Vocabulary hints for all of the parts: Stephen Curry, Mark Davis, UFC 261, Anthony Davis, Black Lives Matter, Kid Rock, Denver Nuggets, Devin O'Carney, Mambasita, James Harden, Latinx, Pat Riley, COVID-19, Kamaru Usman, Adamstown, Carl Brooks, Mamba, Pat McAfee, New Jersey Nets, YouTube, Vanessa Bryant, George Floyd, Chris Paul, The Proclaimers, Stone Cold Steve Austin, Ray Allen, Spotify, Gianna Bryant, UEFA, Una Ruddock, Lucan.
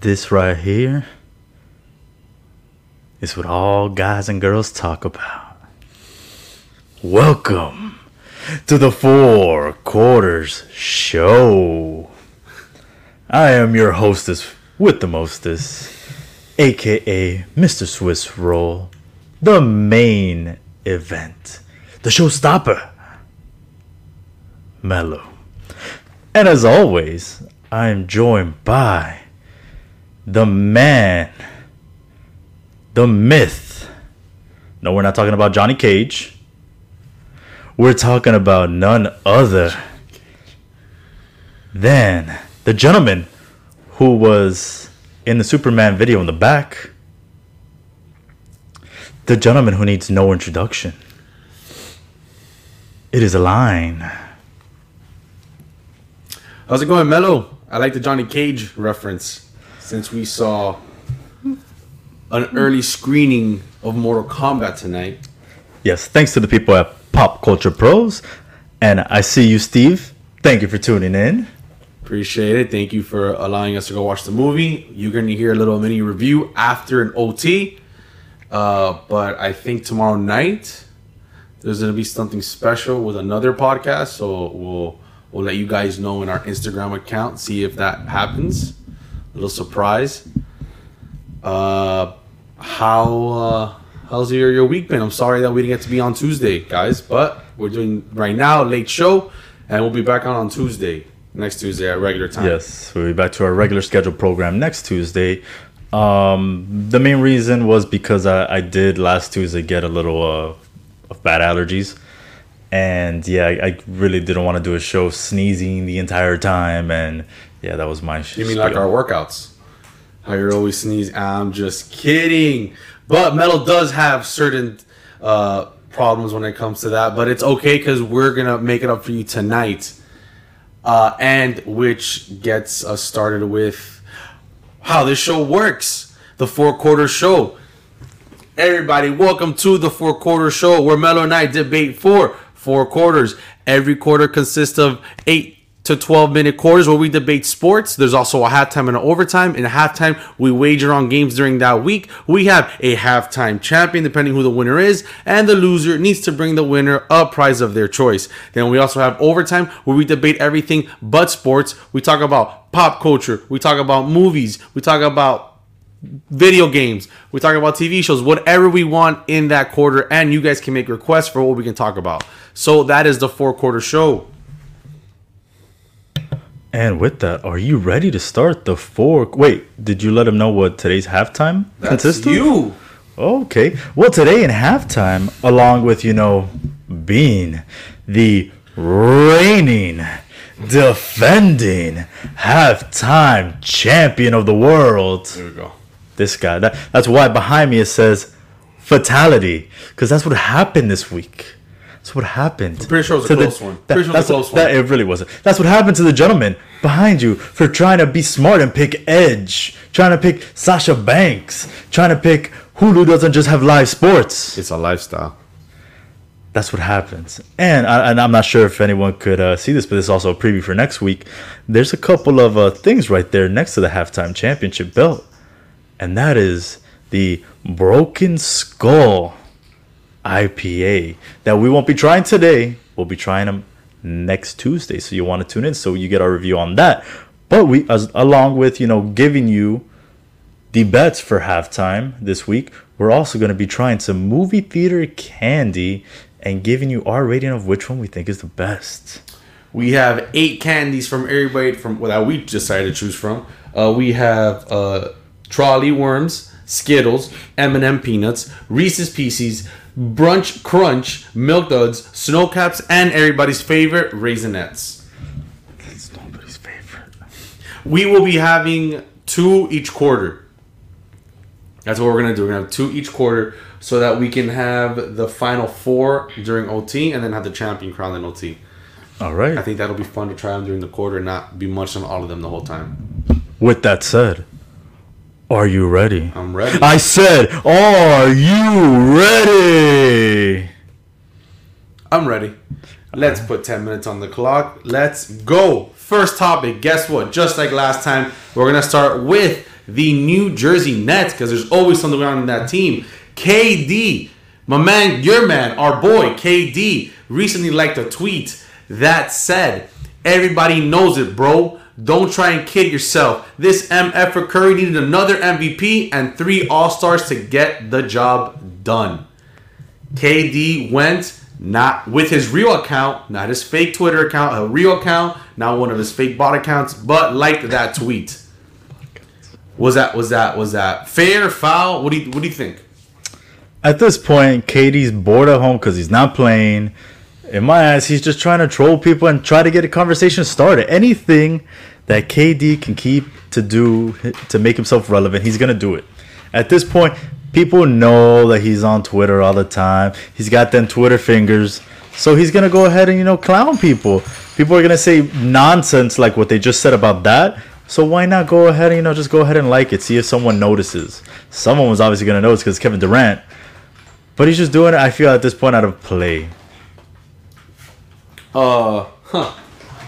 This right here is what all guys and girls talk about. Welcome to the Four Quarters Show. I am your hostess with the mostest, aka Mr. Swiss Roll, the main event, the showstopper, Mellow. And as always, I am joined by the man, the myth. No, we're not talking about Johnny Cage. We're talking about none other than the gentleman who was in the Superman video in the back. The gentleman who needs no introduction. It is a line. How's it going, Mello? I like the Johnny Cage reference. Since we saw an early screening of Mortal Kombat tonight. Yes, thanks to the people at Pop Culture Pros. And I see you, Steve. Thank you for tuning in. Appreciate it. Thank you for allowing us to go watch the movie. You're going to hear a little mini review after an OT. But I think tomorrow night there's going to be something special with another podcast. So we'll let you guys know in our Instagram account, see if that happens. Little surprise. How's your week been? I'm sorry that we didn't get to be on Tuesday, guys, but we're doing right now late show, and we'll be back on Tuesday, next Tuesday at regular time. Yes, we'll be back to our regular scheduled program next Tuesday. The main reason was because I did last Tuesday get a little of bad allergies, and yeah, I really didn't want to do a show sneezing the entire time. And yeah, that was my shit. You mean like our workouts? How you're always sneezing. I'm just kidding. But Metal does have certain problems when it comes to that. But it's okay because we're going to make it up for you tonight. And which gets us started with how this show works. The Four Quarter Show. Everybody, welcome to the Four Quarter Show, where Metal and I debate for 4 quarters. Every quarter consists of 8 to 12-minute quarters where we debate sports. There's also a halftime and an overtime. In halftime, we wager on games during that week. We have a halftime champion, depending who the winner is, and the loser needs to bring the winner a prize of their choice. Then we also have overtime, where we debate everything but sports. We talk about pop culture. We talk about movies. We talk about video games. We talk about TV shows, whatever we want in that quarter, and you guys can make requests for what we can talk about. So that is the Four-Quarter Show. And with that, are you ready to start the four? Wait, did you let them know what today's halftime consists of? You. Okay. Well, today in halftime, along with, being the reigning, defending halftime champion of the world. There we go. This guy. That's why behind me it says fatality, because that's what happened this week. That's what happened. I'm pretty sure it was a close one. It really wasn't. That's what happened to the gentleman behind you for trying to be smart and pick Edge, trying to pick Sasha Banks, trying to pick Hulu doesn't just have live sports. It's a lifestyle. That's what happens. And I'm not sure if anyone could see this, but this is also a preview for next week. There's a couple of things right there next to the halftime championship belt, and that is the Broken Skull IPA that we won't be trying today. We'll be trying them next Tuesday, so you want to tune in so you get our review on that. But we, along with giving you the bets for halftime this week, we're also going to be trying some movie theater candy and giving you our rating of which one we think is the best. We have 8 candies from everybody that we decided to choose from. We have trolley worms, Skittles, M&M peanuts, Reese's Pieces, Brunch Crunch, Milk Duds, Snow Caps, and everybody's favorite, Raisinets. That's nobody's favorite. We will be having 2 each quarter. That's what we're going to do. We're going to have 2 each quarter so that we can have the final 4 during OT and then have the champion crown in OT. All right. I think that'll be fun to try them during the quarter and not be much on all of them the whole time. With that said, are you ready? I'm ready. I said, are you ready? I'm ready. Let's put 10 minutes on the clock. Let's go. First topic. Guess what? Just like last time, we're going to start with the New Jersey Nets, because there's always something around that team. KD, my man, your man, our boy, KD, recently liked a tweet that said, everybody knows it, bro. Don't try and kid yourself. This MF Curry needed another MVP and 3 All-Stars to get the job done. KD went, not with his real account, not his fake Twitter account, a real account, not one of his fake bot accounts, but liked that tweet. Was that fair, foul? What do you think? At this point, KD's bored at home because he's not playing. In my eyes, he's just trying to troll people and try to get a conversation started. Anything that KD can keep to do to make himself relevant, he's going to do it. At this point, people know that he's on Twitter all the time. He's got them Twitter fingers. So he's going to go ahead and, clown people. People are going to say nonsense like what they just said about that. So why not go ahead and, just go ahead and like it, see if someone notices. Someone was obviously going to notice because it's Kevin Durant. But he's just doing it, I feel, at this point, out of play.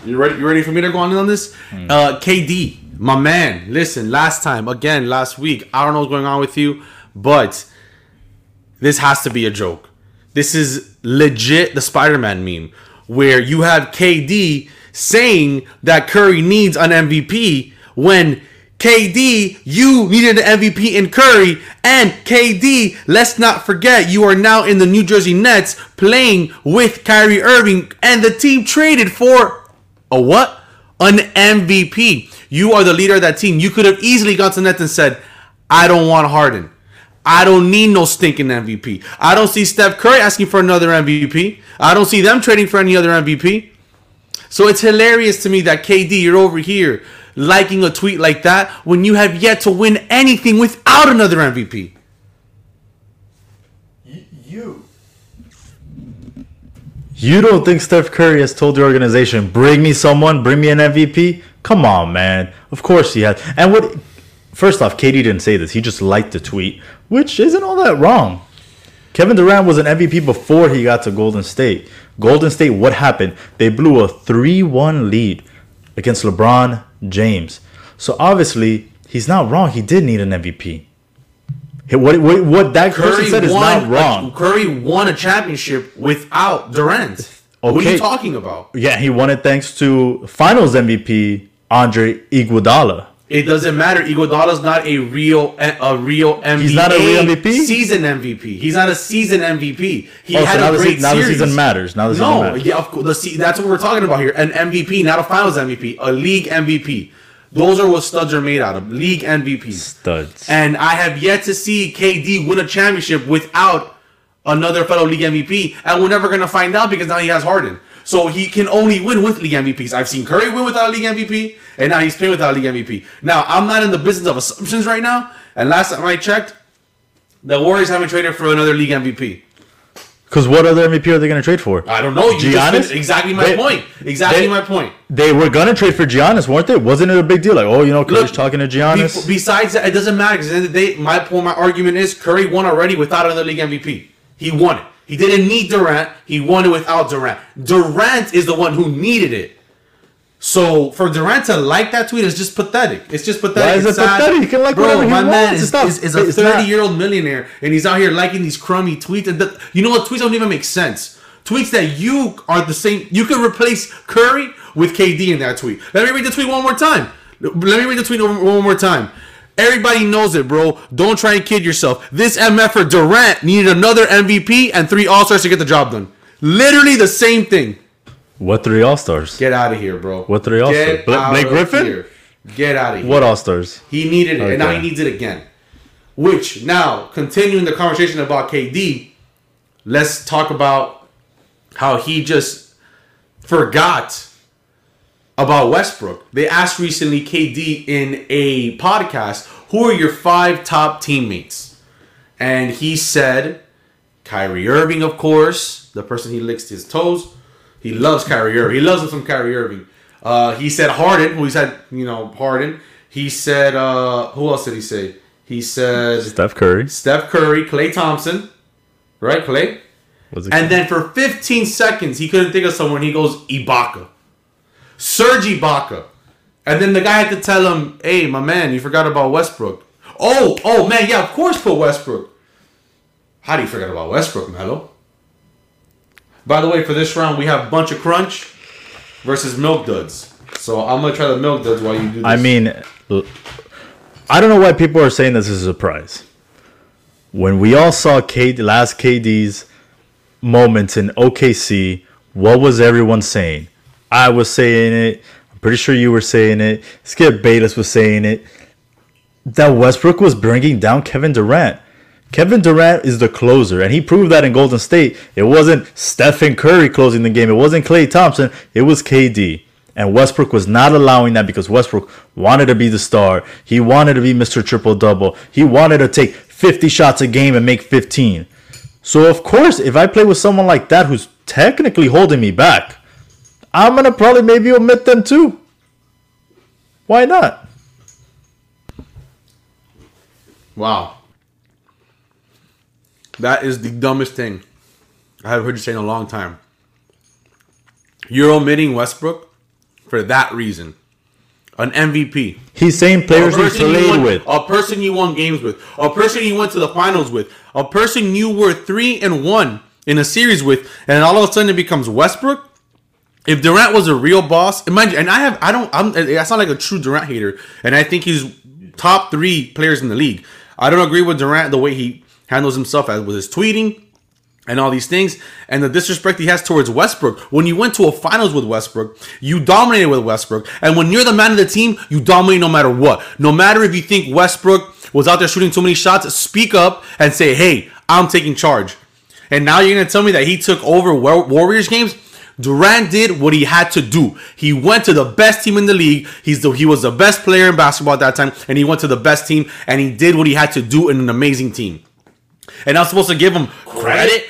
You ready for me to go on this? KD, my man, listen, last week, I don't know what's going on with you, but this has to be a joke. This is legit the Spider-Man meme, where you have KD saying that Curry needs an MVP when KD, you needed an MVP in Curry, and KD, let's not forget, you are now in the New Jersey Nets playing with Kyrie Irving, and the team traded for a what? An MVP. You are the leader of that team. You could have easily gone to the Nets and said, I don't want Harden. I don't need no stinking MVP. I don't see Steph Curry asking for another MVP. I don't see them trading for any other MVP. So it's hilarious to me that KD, you're over here liking a tweet like that when you have yet to win anything without another MVP. You don't think Steph Curry has told the organization, bring me someone, bring me an MVP? Come on, man. Of course he has. And what? First off, KD didn't say this. He just liked the tweet, which isn't all that wrong. Kevin Durant was an MVP before he got to Golden State. Golden State, what happened? They blew a 3-1 lead against LeBron James. So obviously, he's not wrong. He did need an MVP. What that person said is not wrong. Curry won a championship without Durant. Okay. What are you talking about? Yeah, he won it thanks to Finals MVP Andre Iguodala. It doesn't matter. Iguodala's not a real MVP. He's not a real MVP? Season MVP. He's not a season MVP. He had a great season. Now the season matters. Yeah, of course. That's what we're talking about here. An MVP, not a Finals MVP. A league MVP. Those are what studs are made out of. League MVP. Studs. And I have yet to see KD win a championship without another fellow league MVP. And we're never going to find out because now he has Harden. So he can only win with league MVPs. I've seen Curry win without a league MVP, and now he's playing without a league MVP. Now, I'm not in the business of assumptions right now, and last time I checked, the Warriors haven't traded for another league MVP. Because what other MVP are they going to trade for? I don't know. Giannis? Exactly my point. They were going to trade for Giannis, weren't they? Wasn't it a big deal? Like, Curry's talking to Giannis. Besides that, it doesn't matter. Because at the end of the day, my argument is Curry won already without another league MVP. He won it. He didn't need Durant. He won it without Durant. Durant is the one who needed it. So for Durant to like that tweet is just pathetic. It's just pathetic. Why is it pathetic? He can like whatever he wants. Bro, my man is a 30-year-old millionaire, and he's out here liking these crummy tweets. And you know what? Tweets don't even make sense. Tweets that you are the same. You can replace Curry with KD in that tweet. Let me read the tweet one more time. Everybody knows it, bro. Don't try and kid yourself. This MF Durant needed another MVP and 3 All-Stars to get the job done. Literally the same thing. What 3 All-Stars? Get out of here, bro. What 3 All-Stars? Blake Griffin? Here. Get out of here. What All-Stars? He needed it, okay. And now he needs it again. Which, now, continuing the conversation about KD, let's talk about how he just forgot about Westbrook. They asked recently KD in a podcast, who are your 5 top teammates? And he said, Kyrie Irving, of course, the person he licks his toes. He loves Kyrie Irving. He loves him some Kyrie Irving. He said Harden, Harden. He said, who else did he say? He said Steph Curry, Klay Thompson. Right, Klay? And then for 15 seconds, he couldn't think of someone. He goes, Ibaka. Serge Ibaka. And then the guy had to tell him, hey, my man, you forgot about Westbrook. Oh, man, yeah, of course put Westbrook. How do you forget about Westbrook, Melo? By the way, for this round, we have Bunch of Crunch versus Milk Duds. So I'm going to try the Milk Duds while you do this. I mean, I don't know why people are saying this is a surprise. When we all saw KD's moments in OKC, what was everyone saying? I was saying it. I'm pretty sure you were saying it. Skip Bayless was saying it. That Westbrook was bringing down Kevin Durant. Kevin Durant is the closer, and he proved that in Golden State. It wasn't Stephen Curry closing the game. It wasn't Klay Thompson. It was KD. And Westbrook was not allowing that because Westbrook wanted to be the star. He wanted to be Mr. Triple-Double. He wanted to take 50 shots a game and make 15. So, of course, if I play with someone like that who's technically holding me back, I'm going to probably maybe omit them too. Why not? Wow. That is the dumbest thing I have heard you say in a long time. You're omitting Westbrook for that reason. An MVP. He's saying players he played with. A person you won games with. A person you went to the finals with. A person you were 3-1 in a series with. And all of a sudden it becomes Westbrook. If Durant was a real boss, imagine. And I sound like a true Durant hater. And I think he's top 3 players in the league. I don't agree with Durant the way he handles himself as with his tweeting and all these things, and the disrespect he has towards Westbrook. When you went to a finals with Westbrook, you dominated with Westbrook. And when you're the man of the team, you dominate no matter what. No matter if you think Westbrook was out there shooting too many shots, speak up and say, hey, I'm taking charge. And now you're going to tell me that he took over Warriors games? Durant did what he had to do. He went to the best team in the league. He was the best player in basketball at that time, and he went to the best team, and he did what he had to do in an amazing team. And I'm supposed to give him credit?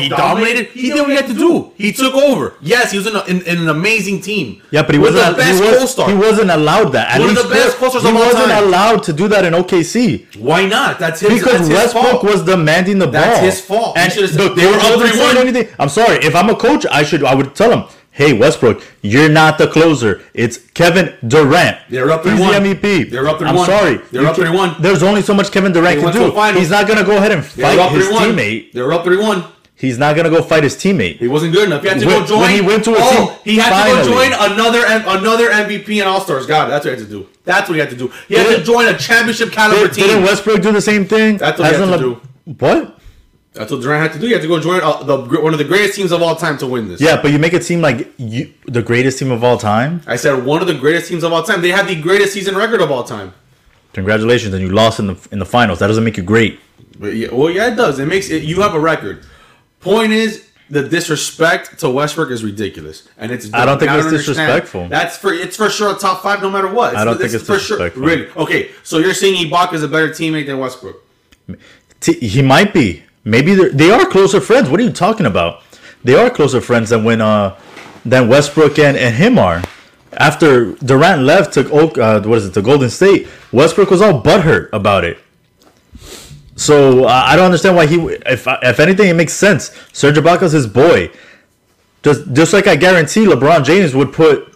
He dominated? He did what he had to do. He took over. Yes, he was in an amazing team. Yeah, but he wasn't the best co-star. He wasn't allowed that. One of the best co-stars of all time. He wasn't allowed to do that in OKC. Why not? That's his fault. Because Westbrook was demanding the ball. That's his fault. And look, they were up 3-1. I'm sorry. If I'm a coach, I would tell him, hey, Westbrook, you're not the closer. It's Kevin Durant. They're up 3-1. He's the MVP. They're up 3-1. I'm sorry. They're up 3-1. There's only so much Kevin Durant can do. He's not going to go ahead and fight his teammate. They're up 3-1. He's not going to go fight his teammate. He wasn't good enough. He had to go join. When he went to a team, he had to go join another MVP and All-Stars. God, that's what he had to do. That's what he had to do. He had to join a championship caliber team. Didn't Westbrook do the same thing? That's what he had to do. What? That's what Durant had to do. You had to go join one of the greatest teams of all time to win this. Yeah, but you make it seem like the greatest team of all time. I said one of the greatest teams of all time. They have the greatest season record of all time. Congratulations, and you lost in the finals. That doesn't make you great. But yeah, well, yeah, it does. It makes it. You have a record. Point is, the disrespect to Westbrook is ridiculous, and it's. I don't think it's disrespectful. It's for sure a top 5, no matter what. I don't think it's disrespectful. Sure. Really? Okay, so you're saying Ibaka is a better teammate than Westbrook? He might be. Maybe they are closer friends. What are you talking about? They are closer friends than Westbrook and him are. After Durant left to Golden State, Westbrook was all butthurt about it. So I don't understand why he. If anything, it makes sense. Serge Ibaka's his boy. Just like I guarantee LeBron James would put.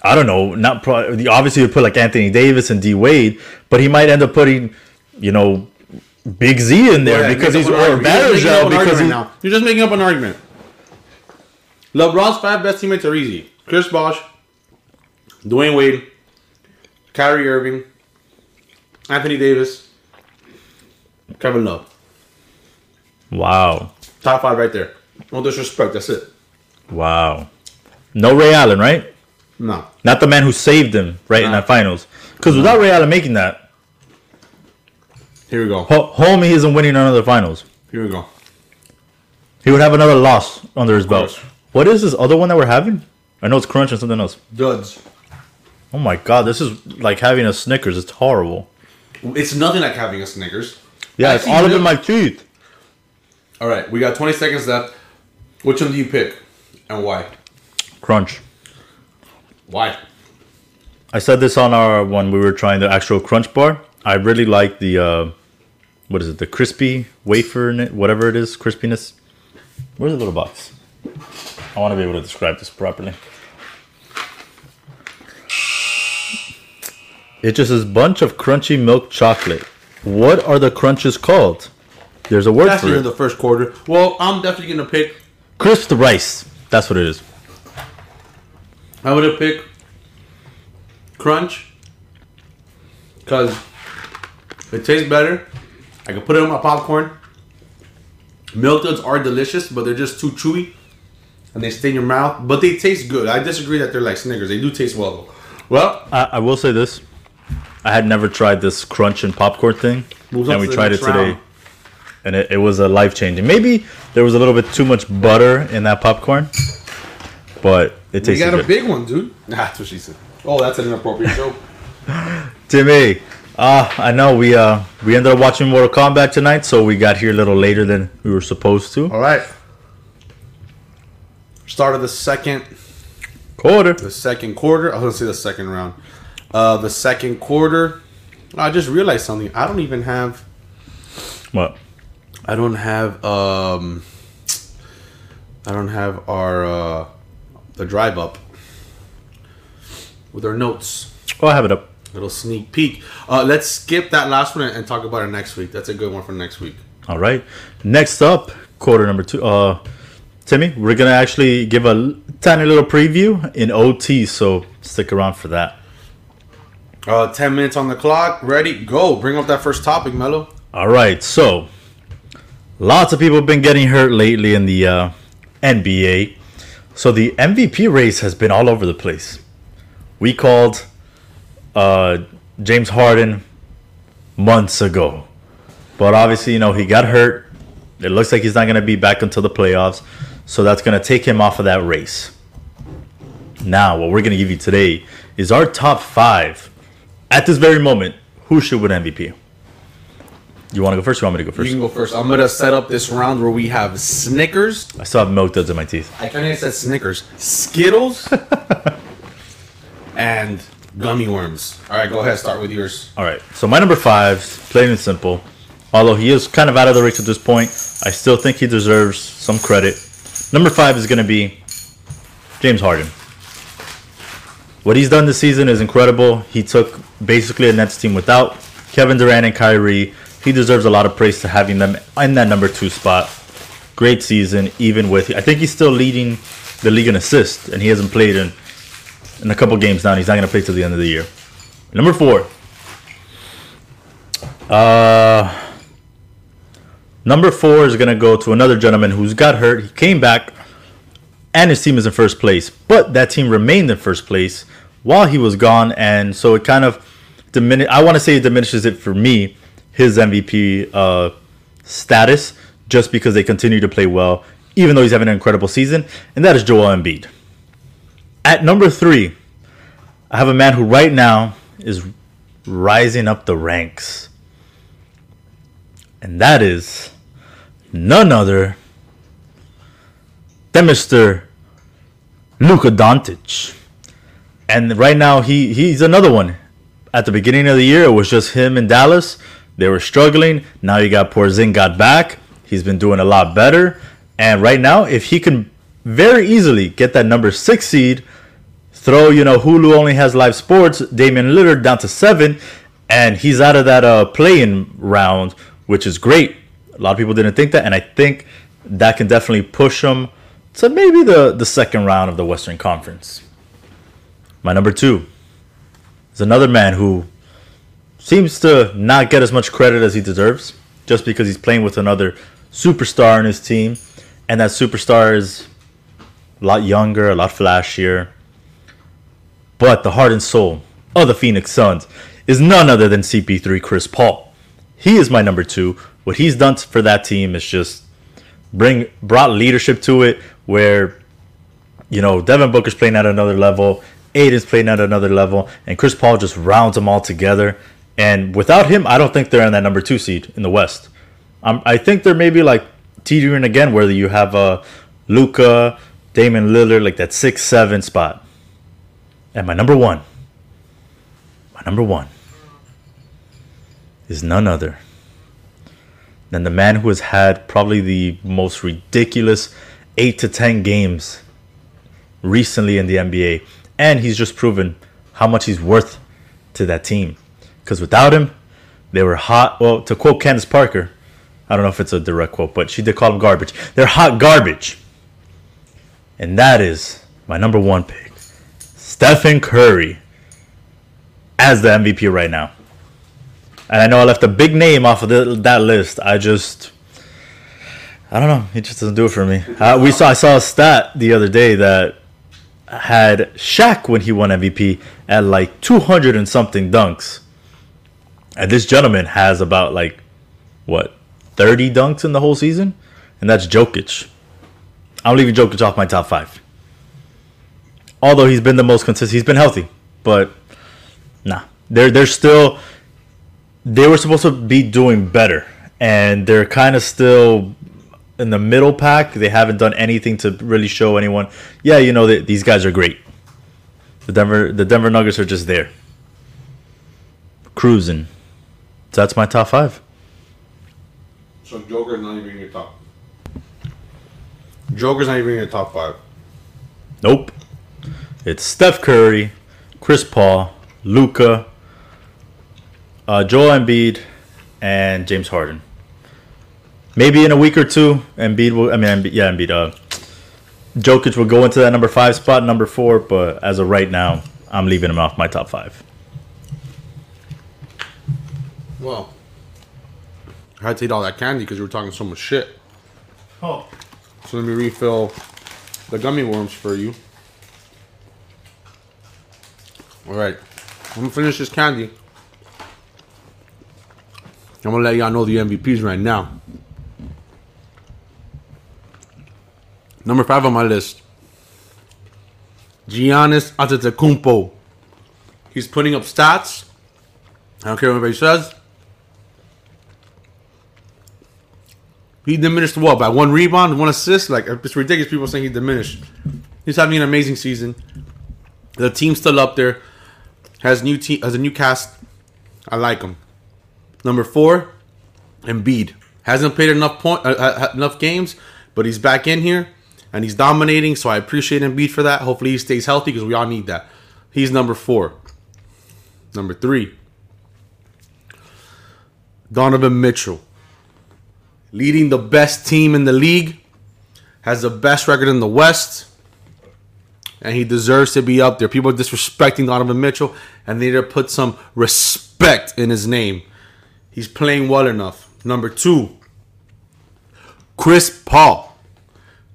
I don't know. Not probably. Obviously, he would put like Anthony Davis and D Wade, but he might end up putting, Big Z in there because he's or Baruja because he... Right, you're just making up an argument. LeBron's 5 best teammates are easy: Chris Bosh, Dwayne Wade, Kyrie Irving, Anthony Davis, Kevin Love. Wow, top 5 right there. No disrespect. That's it. Wow, no Ray Allen, right? No, not the man who saved him in that finals. Because without Ray Allen making that. Here we go. Homie isn't winning another finals. Here we go. He would have another loss under his belt. What is this other one that we're having? I know it's Crunch and something else. Duds. Oh my God, this is like having a Snickers. It's horrible. It's nothing like having a Snickers. Yeah, it's all up in my teeth. All right, we got 20 seconds left. Which one do you pick and why? Crunch. Why? I said this on our one. We were trying the actual Crunch bar. I really like the, the crispy wafer, whatever it is, crispiness. Where's the little box? I want to be able to describe this properly. It's just a bunch of crunchy milk chocolate. What are the crunches called? There's a word for it. That's in the first quarter. Well, I'm definitely going to pick... Crisp rice. That's what it is. I would have picked crunch because it tastes better. I can put it on my popcorn. Milk duds are delicious, but they're just too chewy and they stay in your mouth. But they taste good. I disagree that they're like Snickers. They do taste well, though. Well, I will say this. I had never tried this crunch and popcorn thing, and we tried it today. And it was a life-changing. Maybe there was a little bit too much butter in that popcorn, but it tasted good. You got a big one, dude. That's what she said. Oh, that's an inappropriate joke. Timmy, I know we ended up watching Mortal Kombat tonight, so we got here a little later than we were supposed to. All right. Start of the second quarter. The second quarter. I was going to say the second round. The second quarter. I just realized something. I don't even have... What? I don't have our the drive up with our notes. Oh, I have it up. Little sneak peek. Let's skip that last one and talk about it next week. That's a good one for next week. All right. Next up, quarter number two. Timmy, we're gonna actually give a tiny little preview in OT, so stick around for that. 10 minutes on the clock. Ready? Go. Bring up that first topic, Mello. All right. So. Lots of people have been getting hurt lately in the NBA. So the MVP race has been all over the place. We called James Harden months ago. But obviously, you know, he got hurt. It looks like he's not going to be back until the playoffs. So that's going to take him off of that race. Now, what we're going to give you today is our top five. At this very moment, who should win MVP? You want to go first or you want me to go first? You can go first. I'm going to set up this round where we have Snickers. I still have milk duds in my teeth. I kind of said Snickers. Skittles. And gummy worms. All right, go ahead. Start with yours. All right. So my number five, plain and simple. Although he is kind of out of the race at this point, I still think he deserves some credit. Number five is going to be James Harden. What he's done this season is incredible. He took basically a Nets team without Kevin Durant and Kyrie. He deserves a lot of praise to having them in that number two spot. Great season, even with... I think he's still leading the league in assists, and he hasn't played in a couple games now, and he's not going to play till the end of the year. Number four. Number four is going to go to another gentleman who's got hurt. He came back, and his team is in first place. But that team remained in first place while he was gone, and so it kind of... I want to say it diminishes it for me, his MVP status, just because they continue to play well, even though he's having an incredible season, and that is Joel Embiid. At number three, I have a man who right now is rising up the ranks, and that is none other than Mr. Luka Doncic. And right now, he's another one. At the beginning of the year, it was just him in Dallas. They were struggling. Now you got Porzingis back. He's been doing a lot better. And right now, if he can very easily get that number six seed, throw, you know, Hulu only has live sports, Damian Lillard down to 7, and he's out of that play-in round, which is great. A lot of people didn't think that, and I think that can definitely push him to maybe the second round of the Western Conference. My number two is another man who... seems to not get as much credit as he deserves, just because he's playing with another superstar on his team, and that superstar is a lot younger, a lot flashier. But the heart and soul of the Phoenix Suns is none other than CP3 Chris Paul. He is my number two. What he's done for that team is just brought leadership to it, where, you know, Devin Booker's playing at another level, Aiden's playing at another level, and Chris Paul just rounds them all together. And without him, I don't think they're in that number two seed in the West. I think they're maybe like teetering again, whether you have Luka, Damian Lillard, like that 6-7 spot. And my number one is none other than the man who has had probably the most ridiculous 8 to 10 games recently in the NBA, and he's just proven how much he's worth to that team. Because without him, they were hot. Well, to quote Candace Parker, I don't know if it's a direct quote, but she did call them garbage. They're hot garbage. And that is my number one pick, Stephen Curry, as the MVP right now. And I know I left a big name off of that list. I don't know. It just doesn't do it for me. I saw a stat the other day that had Shaq, when he won MVP, at like 200 and something dunks. And this gentleman has about 30 dunks in the whole season? And that's Jokic. I'm leaving Jokic off my top five. Although he's been the most consistent. He's been healthy. But, nah. They're still... They were supposed to be doing better. And they're kind of still in the middle pack. They haven't done anything to really show anyone, yeah, you know, these guys are great. The Denver Nuggets are just there. Cruising. So that's my top five. So Joker's not even in your top. Joker's not even in your top five. Nope. It's Steph Curry, Chris Paul, Luka, Joel Embiid, and James Harden. Maybe in a week or two, Jokic will go into that number five spot, number four. But as of right now, I'm leaving him off my top five. Well, I had to eat all that candy because you were talking so much shit. Oh. So let me refill the gummy worms for you. All right. I'm going to finish this candy. I'm going to let y'all know the MVPs right now. Number five on my list, Giannis Antetokounmpo. He's putting up stats. I don't care what anybody says. He diminished what? By one rebound, one assist? Like, it's ridiculous people saying he diminished. He's having an amazing season. The team's still up there. Has a new cast. I like him. Number four, Embiid. Hasn't played enough games, but he's back in here, and he's dominating, so I appreciate Embiid for that. Hopefully he stays healthy because we all need that. He's number four. Number three, Donovan Mitchell. Leading the best team in the league, has the best record in the West, and he deserves to be up there. People are disrespecting Donovan Mitchell, and they need to put some respect in his name. He's playing well enough. Number two, Chris Paul.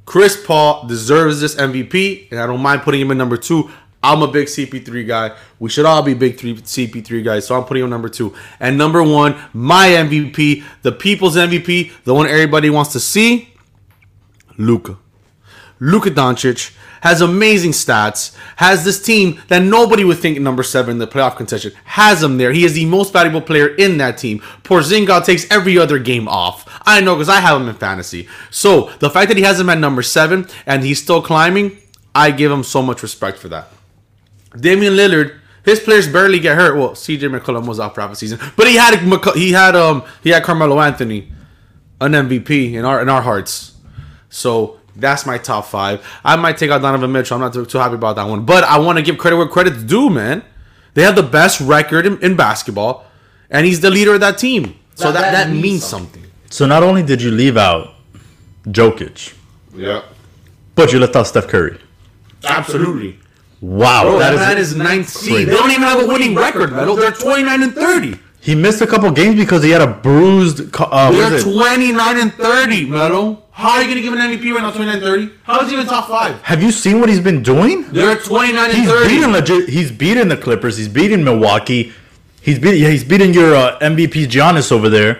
Chris Paul deserves this MVP, and I don't mind putting him in number two. I'm a big CP3 guy. We should all be big CP3 guys, so I'm putting him number two. And number one, my MVP, the people's MVP, the one everybody wants to see, Luka. Luka Doncic has amazing stats, has this team that nobody would think number seven in the playoff contention, has him there. He is the most valuable player in that team. Porzingis takes every other game off. I know because I have him in fantasy. So the fact that he has him at number seven and he's still climbing, I give him so much respect for that. Damian Lillard, his players barely get hurt. Well, CJ McCollum was out for half a season, but he had Carmelo Anthony, an MVP in our hearts. So that's my top five. I might take out Donovan Mitchell. I'm not too happy about that one. But I want to give credit where credit's due, man. They have the best record in basketball. And he's the leader of that team. So that means something. So not only did you leave out Jokic. Yeah. But you left out Steph Curry. Absolutely. Wow. Bro, that is 19. They don't even have a winning record, man. They're 29-30. He missed a couple games because he had a bruised... They're 29-30, Metal. How are you going to give an MVP right now 29-30? How is he even top five? Have you seen what he's been doing? They're 29-30. He's beating the Clippers. He's beating Milwaukee. He's beating your MVP Giannis over there.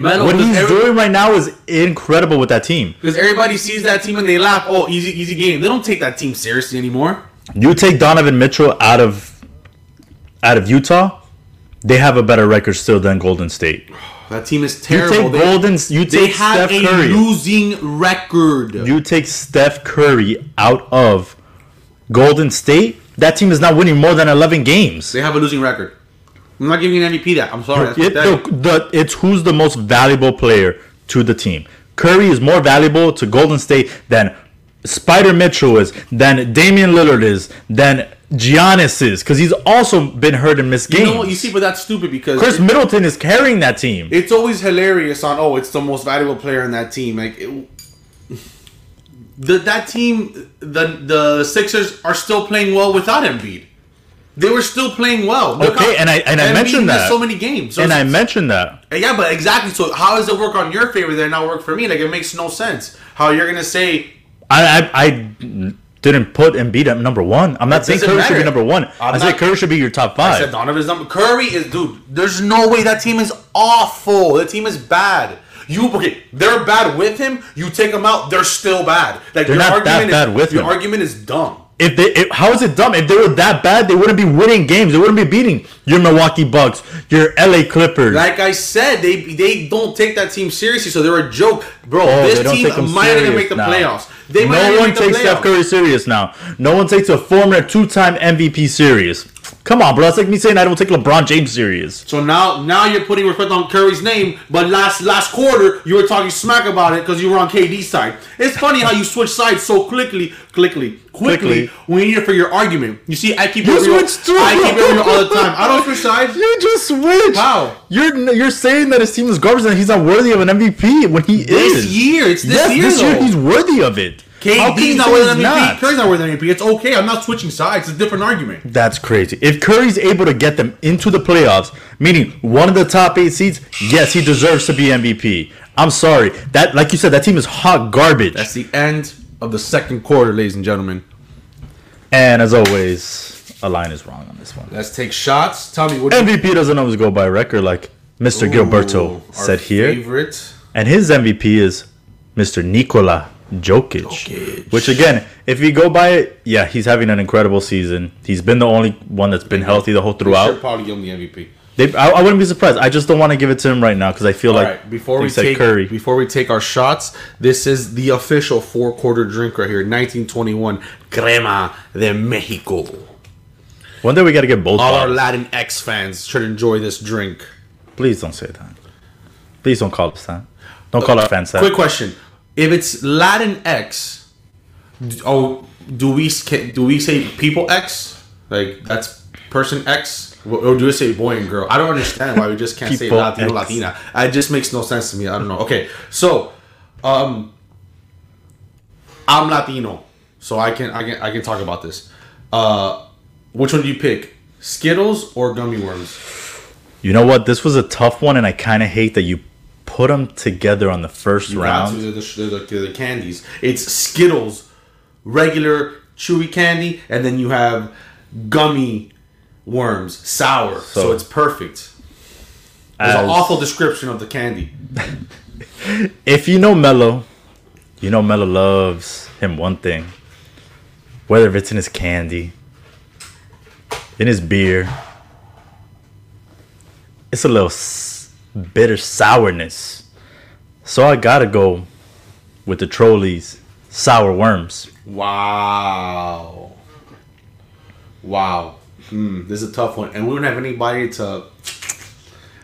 Metal, what he's doing right now is incredible with that team. Because everybody sees that team and they laugh. Oh, easy game. They don't take that team seriously anymore. You take Donovan Mitchell out of Utah... They have a better record still than Golden State. That team is terrible. They have a losing record. You take Steph Curry out of Golden State, that team is not winning more than 11 games. They have a losing record. I'm not giving you an MVP that. I'm sorry. It's who's the most valuable player to the team. Curry is more valuable to Golden State than Spider Mitchell is, then Damian Lillard is, then Giannis is, because he's also been hurt and missed games. You know what? You see, but that's stupid because Chris Middleton is carrying that team. It's always hilarious on, oh, it's the most valuable player in that team. Like the Sixers are still playing well without Embiid. They were still playing well. Okay, and I mentioned that so many games. So I mentioned that. Yeah, but exactly. So how does it work on your favor then not work for me? Like, it makes no sense. How you're gonna say I didn't put Embiid at number one. I'm not saying Curry should be number one. I said Curry should be your top five. I said Donovan's number. Curry is, dude. There's no way that team is awful. That team is bad. They're bad with him. You take them out, they're still bad. Like, they're not that bad with him. Your argument is dumb. How is it dumb? If they were that bad, they wouldn't be winning games. They wouldn't be beating your Milwaukee Bucks, your LA Clippers. Like I said, they don't take that team seriously, so they're a joke, bro. This team might not even make the playoffs. No one takes Steph Curry serious now. No one takes a former two-time MVP serious. Come on, bro. That's like me saying I don't take LeBron James serious. So now you're putting respect on Curry's name, but last quarter you were talking smack about it because you were on KD's side. It's funny how you switch sides so quickly. We need it for your argument. You see, I keep it real all the time. I don't switch sides. You just switched. Wow. You're saying that his team is garbage and he's not worthy of an MVP when he is. This year he's worthy of it. KD's not worth an MVP. Curry's not worth an MVP. It's okay. I'm not switching sides. It's a different argument. That's crazy. If Curry's able to get them into the playoffs, meaning one of the top 8 seeds, yes, he deserves to be MVP. I'm sorry. That, like you said, that team is hot garbage. That's the end of the second quarter, ladies and gentlemen. And as always, a line is wrong on this one. Let's take shots. Tell me what MVP doesn't always go by record, like Mr. Gilberto said here. Favorite. And his MVP is Mr. Nikola Jokic, which again, if we go by it, yeah, he's having an incredible season. He's been the only one that's been healthy the whole throughout. Should probably give him the MVP. I wouldn't be surprised. I just don't want to give it to him right now because I feel before we take our shots, this is the official 4-quarter drink right here, 1921 Crema de Mexico. One day we got to get both. All our Latin X fans should enjoy this drink. Please don't say that. Please don't call us that. Don't call our fans that. Quick question. If it's Latin X, do we say people X? Like, that's person X? Or do we say boy and girl? I don't understand why we just can't say Latino, Latina. It just makes no sense to me. I don't know. Okay, so I'm Latino, so I can talk about this. Which one do you pick? Skittles or gummy worms? You know what? This was a tough one, and I kind of hate that you put them together on the first round. They're the candies. It's Skittles, regular chewy candy, and then you have gummy worms, sour. So it's perfect. It's an awful description of the candy. If you know Mello, you know Mello loves him one thing. Whether it's in his candy, in his beer, it's a little bitter sourness, so I gotta go with the Trolleys sour worms. Wow This is a tough one, and we don't have anybody to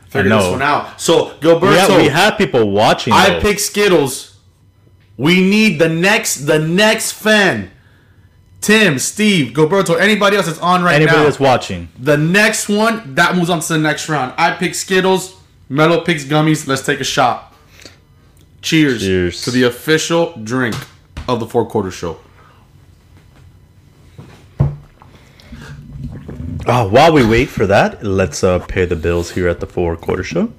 figure this one out. So Gilberto, we have people watching. I pick Skittles. We need the next fan, Tim, Steve, Gilberto, anybody else that's on right now, anybody that's watching, the next one that moves on to the next round. I pick Skittles, Mello picks gummies. Let's take a shot. Cheers to the official drink of the 4-quarter show. While we wait for that, let's pay the bills here at the 4-quarter show.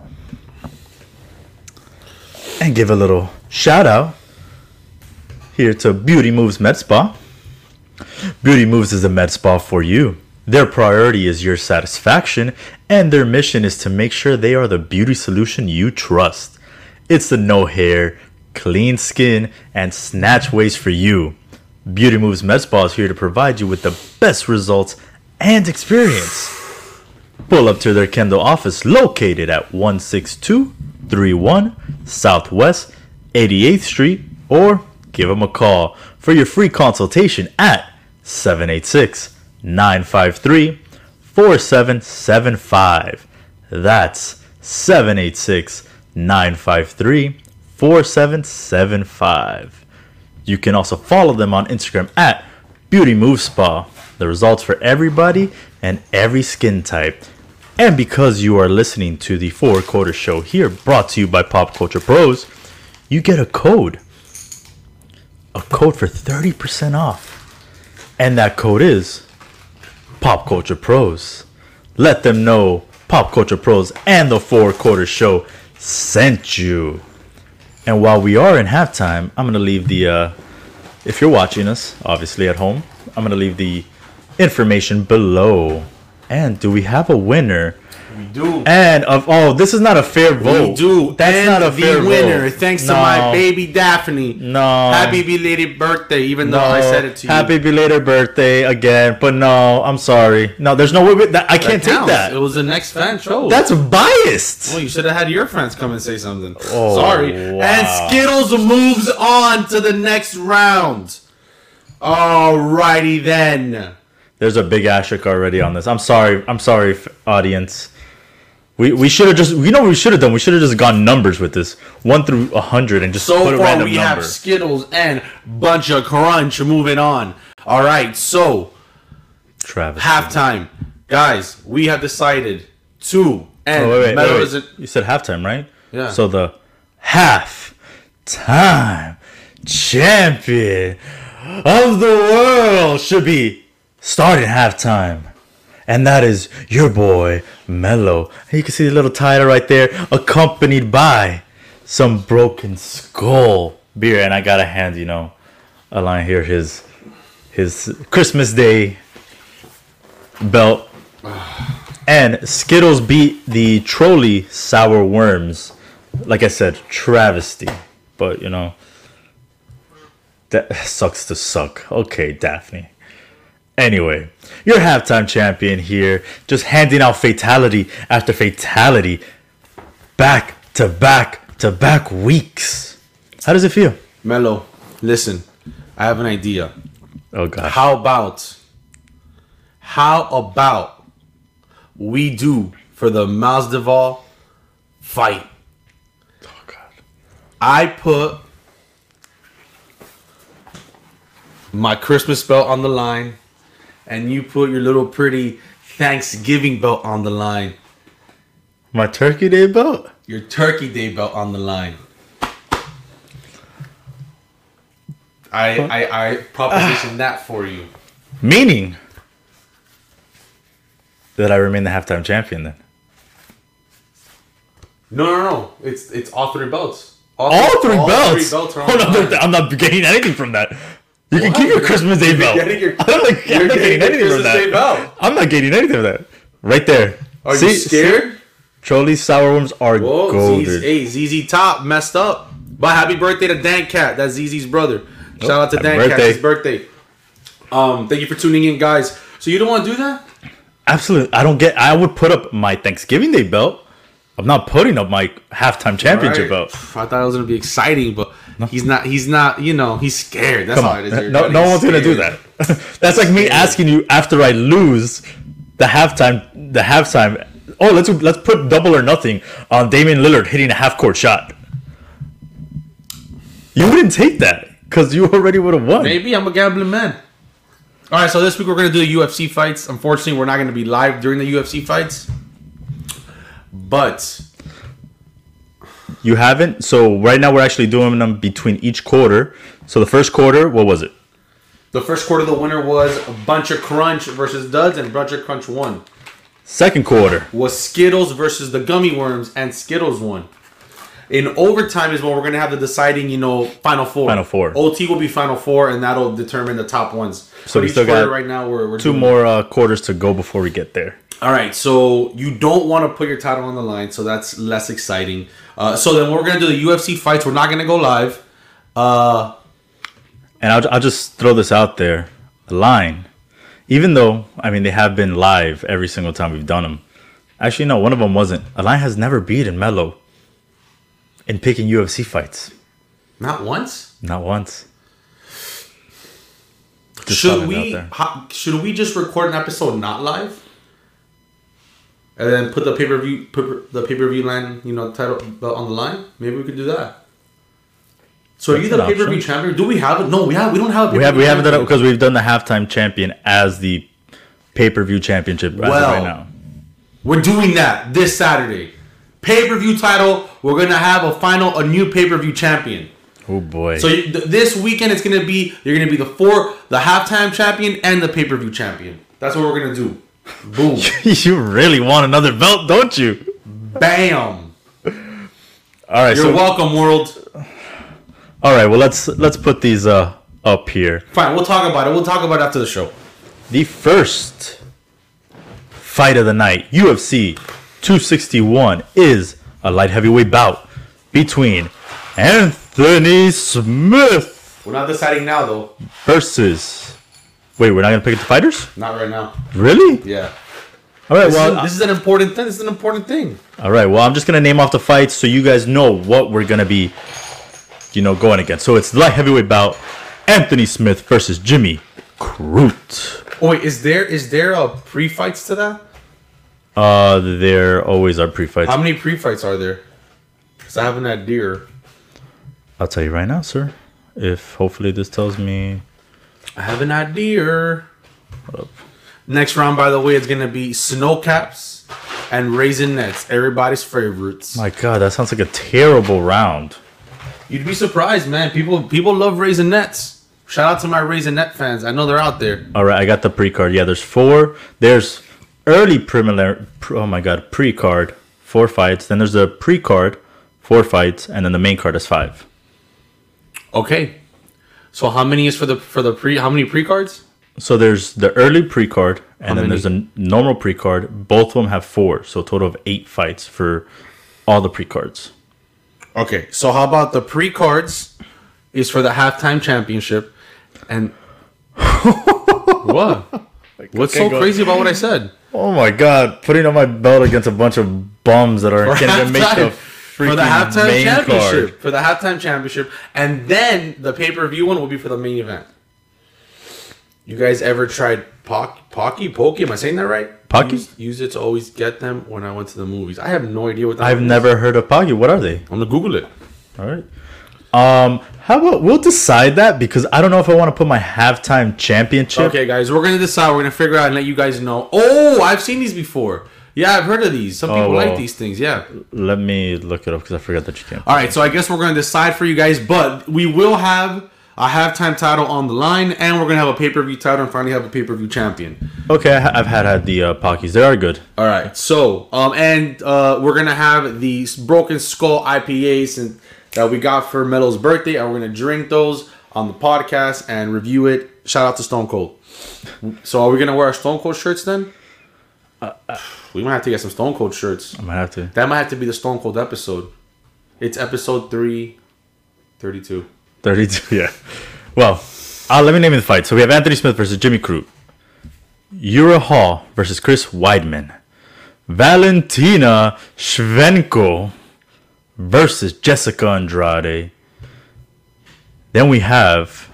And give a little shout out here to Beauty Moves Med Spa. Beauty Moves is a med spa for you. Their priority is your satisfaction, and their mission is to make sure they are the beauty solution you trust. It's the no hair, clean skin, and snatch waist for you. Beauty Moves Med Spa is here to provide you with the best results and experience. Pull up to their Kendall office located at 16231 Southwest 88th Street, or give them a call for your free consultation at 786-953-4775. That's 786-953-4775. You can also follow them on Instagram at Beauty Move Spa. The results for everybody and every skin type. And because you are listening to the Four Quarter Show here, brought to you by Pop Culture Pros, you get a code. A code for 30% off. And that code is Pop Culture Pros. Let them know Pop Culture Pros and the Four Quarter Show sent you. And while we are in halftime, I'm going to leave the, if you're watching us, obviously at home, I'm going to leave the information below. And do we have a winner? We do. And of all, this is not a fair vote. We do. That's and not a fair winner, vote. The winner, thanks to my baby Daphne. No. Happy belated birthday, even though I said it to you. Happy belated birthday again, but no, I'm sorry. No, there's no way. I can't take that. It was the next fan show. That's biased. Well, you should have had your friends come and say something. Oh, sorry. Wow. And Skittles moves on to the next round. Alrighty then. There's a big asterisk already on this. I'm sorry, audience. We should have just, you know what we should have done? We should have just gone numbers with this. 1 through 100 and just put a random number. So far we have Skittles and Bunch of Crunch moving on. All right, so. Travis. Halftime. Guys, we have decided to end. Oh, wait. You said halftime, right? Yeah. So the halftime champion of the world should be starting halftime. And that is your boy, Mello. You can see the little title right there, accompanied by some Broken Skull beer. And I got to hand, you know, a line here, his Christmas Day belt. And Skittles beat the Trolley Sour Worms. Like I said, travesty. But, you know, that sucks to suck. Okay, Daphne. Anyway, your halftime champion here, just handing out fatality after fatality, back to back to back weeks. How does it feel? Mello, listen, I have an idea. Oh, God. How about we do for the Masvidal fight? Oh, God. I put my Christmas belt on the line. And you put your little pretty Thanksgiving belt on the line. My Turkey Day belt? Your Turkey Day belt on the line. I proposition that for you. Meaning that I remain the halftime champion then. No. It's all three belts. All three belts? All three belts are on the line. I'm not getting anything from that. You can keep your Christmas Day belt. I'm not getting anything of that. Right there. Are you scared? Trolley Sourworms are golden. Hey, ZZ Top messed up. But happy birthday to Dan Cat. That's ZZ's brother. Shout out to Dan Cat. His birthday. Thank you for tuning in, guys. So you don't want to do that? Absolutely. I would put up my Thanksgiving Day belt. I'm not putting up my halftime championship belt. I thought it was going to be exciting, but he's not, you know, he's scared. That's all it is. No one's going to do that. That's like me asking you after I lose the halftime. Oh, let's put double or nothing on Damian Lillard hitting a half-court shot. You wouldn't take that because you already would have won. Maybe I'm a gambling man. All right, so this week we're going to do the UFC fights. Unfortunately, we're not going to be live during the UFC fights. But you haven't. So right now we're actually doing them between each quarter. So the first quarter, what was it? The first quarter, the winner was a Bunch of Crunch versus Duds, and Bunch of Crunch won. Second quarter was Skittles versus the Gummy Worms, and Skittles won. In overtime is when we're gonna have the deciding, you know, Final Four. Final Four. OT will be Final Four, and that'll determine the top ones. So we still got right now. We're two more quarters to go before we get there. All right, so you don't want to put your title on the line, so that's less exciting. So then we're going to do the UFC fights. We're not going to go live. And I'll just throw this out there. The line, even though, I mean, they have been live every single time we've done them. Actually, no, one of them wasn't. A line has never beaten Mello in picking UFC fights. Not once? Not once. Just should we just record an episode not live? And then put the pay-per-view line, you know, title on the line. Maybe we could do that. So are you the pay-per-view champion? Do we have it? No, we don't have it. We haven't done it because we've done the halftime champion as the pay-per-view championship right now. We're doing that this Saturday. Pay-per-view title. We're gonna have a new pay-per-view champion. Oh boy! So this weekend it's gonna be the halftime champion and the pay-per-view champion. That's what we're gonna do. Boom! You really want another belt, don't you? Bam! All right. You're welcome, world. All right. Well, let's put these up here. Fine. We'll talk about it. We'll talk about it after the show. The first fight of the night, UFC 261, is a light heavyweight bout between Anthony Smith. We're not deciding now, though. Versus. Wait, we're not gonna pick up the fighters? Not right now. Really? Yeah. All right. This is an important thing. All right. Well, I'm just gonna name off the fights so you guys know what we're gonna be, going against. So it's light heavyweight bout: Anthony Smith versus Jimmy Crute. Oh wait, is there a pre-fights to that? There always are pre-fights. How many pre-fights are there? Because I have an idea. I'll tell you right now, sir. If hopefully this tells me. I have an idea. Next round, by the way, it's going to be Snowcaps and Raisinets. Everybody's favorites. My God, that sounds like a terrible round. You'd be surprised, man. People love Raisinets. Shout out to my Raisinette fans. I know they're out there. All right, I got the pre-card. Yeah, there's four. There's early preliminary. Oh, my God. Pre-card, 4 fights. Then there's the pre-card, 4 fights. And then the main card is 5. Okay. So how many is for the pre? How many pre-cards? So there's the early pre-card, and then there's a normal pre-card. Both of them have 4, so a total of 8 fights for all the pre-cards. Okay, so how about the pre-cards is for the halftime championship, and what? What's so crazy about what I said? Oh my God, putting on my belt against a bunch of bums that aren't going to make the for the halftime championship. Card. For the halftime championship. And then the pay-per-view one will be for the main event. You guys ever tried Pocky? Am I saying that right? Pocky? Use it to always get them when I went to the movies. I have no idea what that I've never heard of Pocky. What are they? I'm going to Google it. All right. How about we'll decide that, because I don't know if I want to put my halftime championship. Okay, guys. We're going to decide. We're going to figure out and let you guys know. Oh, I've seen these before. Yeah, I've heard of these. Some people like these things, yeah. Let me look it up because I forgot that you can't. All right, so I guess we're going to decide for you guys, but we will have a halftime title on the line, and we're going to have a pay-per-view title and finally have a pay-per-view champion. Okay, I've had the Pockies. They are good. All right, so we're going to have these Broken Skull IPAs that we got for Melo's birthday, and we're going to drink those on the podcast and review it. Shout out to Stone Cold. So are we going to wear our Stone Cold shirts then? We might have to get some Stone Cold shirts. I might have to. That might have to be the Stone Cold episode. It's episode 332. 32, yeah. Well, let me name the fight. So we have Anthony Smith versus Jimmy Crute. Uriah Hall versus Chris Weidman. Valentina Shevchenko versus Jessica Andrade. Then we have,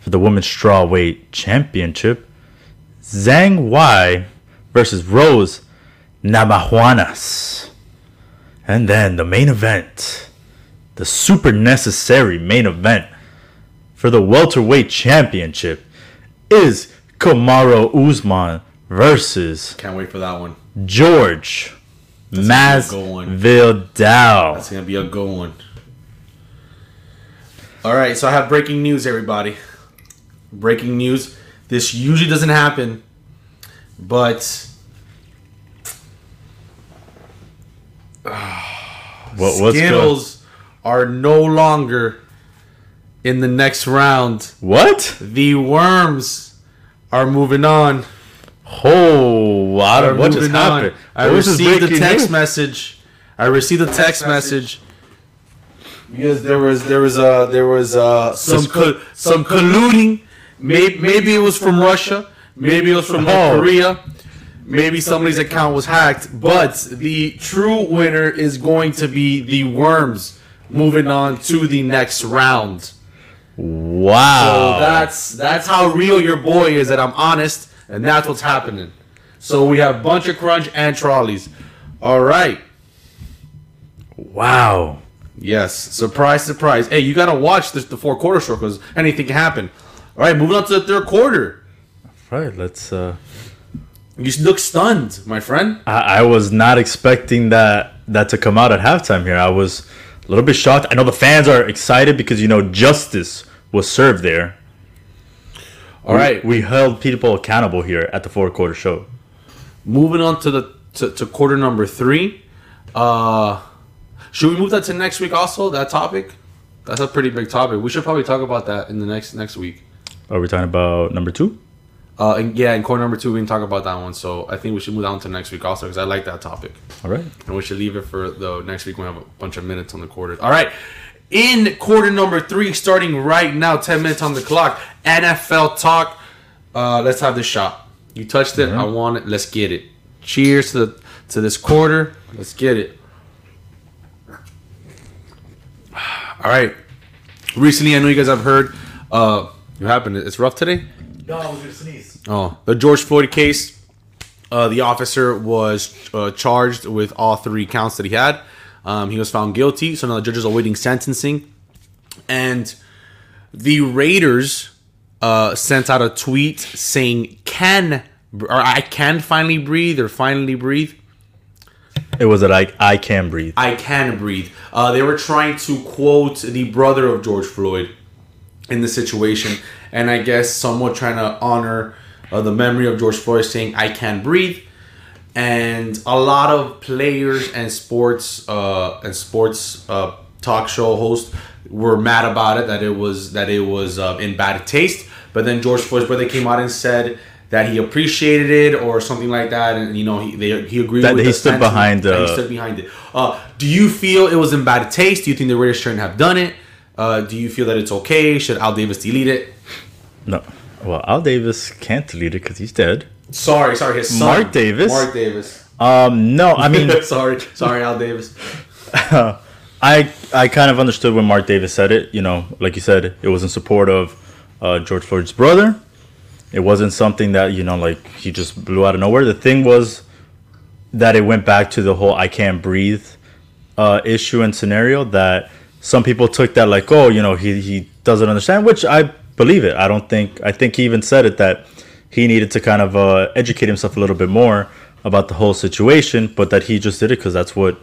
for the Women's Strawweight Championship, Zhang Wei versus Rose Namajuanas. And then the main event, the super necessary main event for the welterweight championship, is Kamaru Usman versus, can't wait for that one, George Masvidal. That's gonna be a good one. All right, so I have breaking news, everybody. Breaking news. This usually doesn't happen, but Skittles are no longer in the next round. What? The Worms are moving on. Oh, I don't know what just happened. I received a text message because there was some colluding. Maybe it was from Russia. Maybe it was from Korea. Maybe somebody's account was hacked. But the true winner is going to be the Worms, moving on to the next round. Wow. So that's how real your boy is, that I'm honest. And that's what's happening. So we have Bunch of Crunch and Trolleys. All right. Wow. Yes. Surprise, surprise. Hey, you got to watch the four-quarter show because anything can happen. All right, moving on to the third quarter. All right, let's... You look stunned, my friend. I was not expecting that to come out at halftime here. I was a little bit shocked. I know the fans are excited because, you know, justice was served there. All right. We held people accountable here at the four-quarter show. Moving on to the quarter number three. Should we move that to next week also, that topic? That's a pretty big topic. We should probably talk about that in the next week. Are we talking about number two? In core number two, we didn't talk about that one. So I think we should move on to next week also because I like that topic. All right. And we should leave it for the next week. We have a bunch of minutes on the quarters. All right. In quarter number three, starting right now, 10 minutes on the clock, NFL talk. Let's have this shot. You touched it. Right. I want it. Let's get it. Cheers to this quarter. Let's get it. All right. Recently, I know you guys have heard what happened. It's rough today? No, I was going to sneeze. Oh, the George Floyd case. The officer was charged with all three counts that he had. He was found guilty. So now the judges are awaiting sentencing. And the Raiders sent out a tweet saying, I can finally breathe or finally breathe. It was like, I can breathe. I can breathe. They were trying to quote the brother of George Floyd in the situation. And I guess somewhat trying to honor the memory of George Floyd saying, I can breathe. And a lot of players and sports talk show hosts were mad about it, that it was in bad taste. But then George Floyd's brother came out and said that he appreciated it or something like that. And, you know, he agreed that with he stood behind that he stood behind it. Do you feel it was in bad taste? Do you think the Raiders shouldn't have done it? Do you feel that it's okay? Should Al Davis delete it? No. Well, Al Davis can't delete it because he's dead. Sorry, his son. Mark Davis. No, I mean... sorry, Al Davis. I kind of understood when Mark Davis said it. You know, like you said, it was in support of George Floyd's brother. It wasn't something that, you know, like he just blew out of nowhere. The thing was that it went back to the whole I can't breathe issue and scenario that... Some people took that like, oh, you know, he doesn't understand, which I believe it. I think he even said it that he needed to kind of educate himself a little bit more about the whole situation, but that he just did it because that's what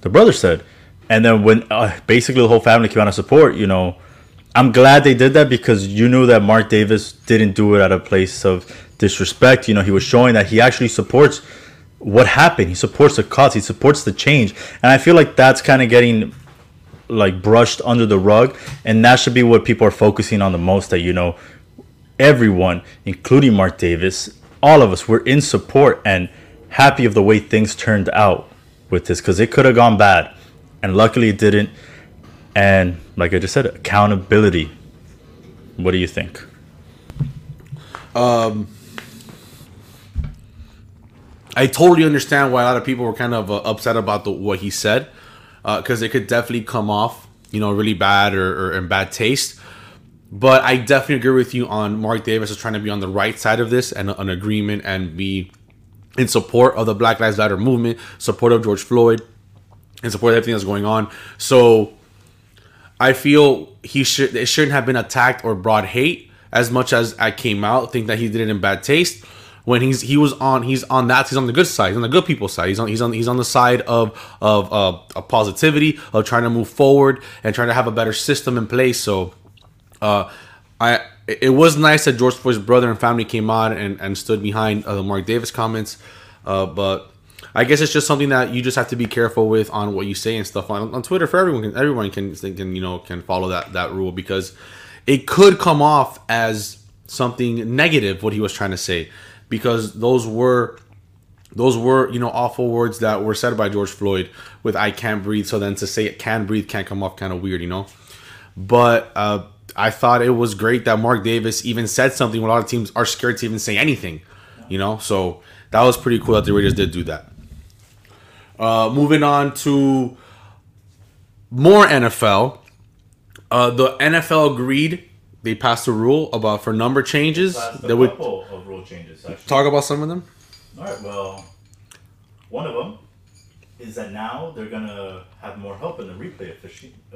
the brother said. And then when basically the whole family came out of support, you know, I'm glad they did that because you knew that Mark Davis didn't do it out of place of disrespect. You know, he was showing that he actually supports what happened. He supports the cause. He supports the change. And I feel like that's kind of getting... like brushed under the rug, and that should be what people are focusing on the most, that, you know, everyone, including Mark Davis, all of us, we're in support and happy of the way things turned out with this, because it could have gone bad and luckily it didn't. And like I just said, accountability. What do you think? I totally understand why a lot of people were kind of upset about what he said. Because it could definitely come off, you know, really bad or in bad taste. But I definitely agree with you on Mark Davis is trying to be on the right side of this and an agreement and be in support of the Black Lives Matter movement, support of George Floyd, and support of everything that's going on. So I feel it shouldn't have been attacked or brought hate as much as I came out, think that he did it in bad taste. When he's on the good side, he's on the good people's side. He's on the side of positivity, of trying to move forward and trying to have a better system in place. So, it was nice that George Floyd's brother and family came out and stood behind the Mark Davis comments. But I guess it's just something that you just have to be careful with on what you say and stuff on Twitter. For everyone can follow that rule, because it could come off as something negative what he was trying to say. Because those were, you know, awful words that were said by George Floyd with "I can't breathe." So then to say "it can breathe" can come off kind of weird, you know. But I thought it was great that Mark Davis even said something when a lot of teams are scared to even say anything, you know. So that was pretty cool that the Raiders did do that. Moving on to more NFL, the NFL agreed. They passed a rule about for number changes. A couple of rule changes, actually. Talk about some of them. All right, well, one of them is that now they're going to have more help in the replay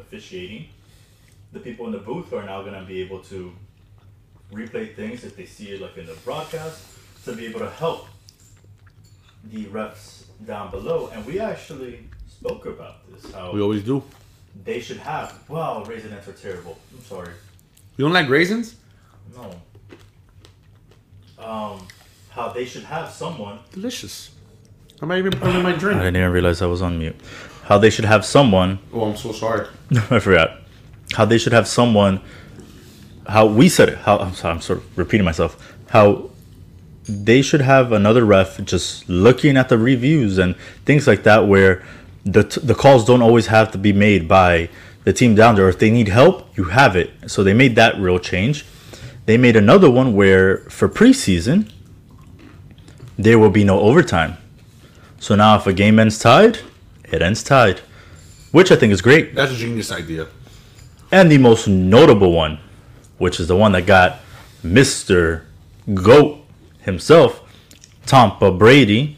officiating. The people in the booth are now going to be able to replay things if they see it like in the broadcast, to be able to help the refs down below. And we actually spoke about this. How we always do. They should have. Wow, raisinets are terrible. I'm sorry. You don't like raisins? No. How they should have someone. Delicious. I might even put it in my drink. I didn't even realize I was on mute. How they should have someone. Oh, I'm so sorry. I forgot. How they should have someone. How we said it. How I'm sorry. I'm sort of repeating myself. How they should have another ref just looking at the reviews and things like that, where the calls don't always have to be made by the team down there. If they need help, you have it. So they made that real change. They made another one where for preseason, there will be no overtime. So now if a game ends tied, it ends tied, which I think is great. That's a genius idea. And the most notable one, which is the one that got Mr. GOAT himself, Tampa Brady,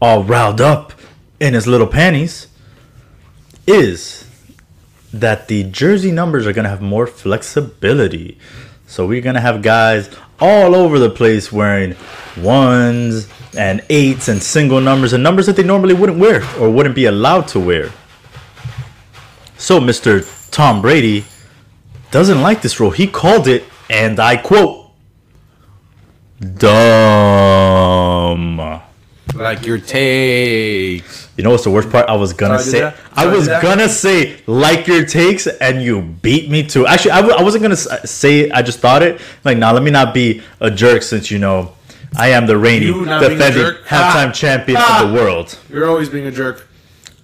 all riled up in his little panties, is that the jersey numbers are going to have more flexibility. So we're going to have guys all over the place wearing 1s and 8s and single numbers and numbers that they normally wouldn't wear or wouldn't be allowed to wear. So Mr. Tom Brady doesn't like this rule. He called it, and I quote, dumb. Like your takes. You know what's the worst part? I was gonna say, like your takes, and you beat me to. Actually, I wasn't gonna say it. I just thought it. Like, nah, let me not be a jerk, since you know I am the reigning defending halftime champion of the world. You're always being a jerk.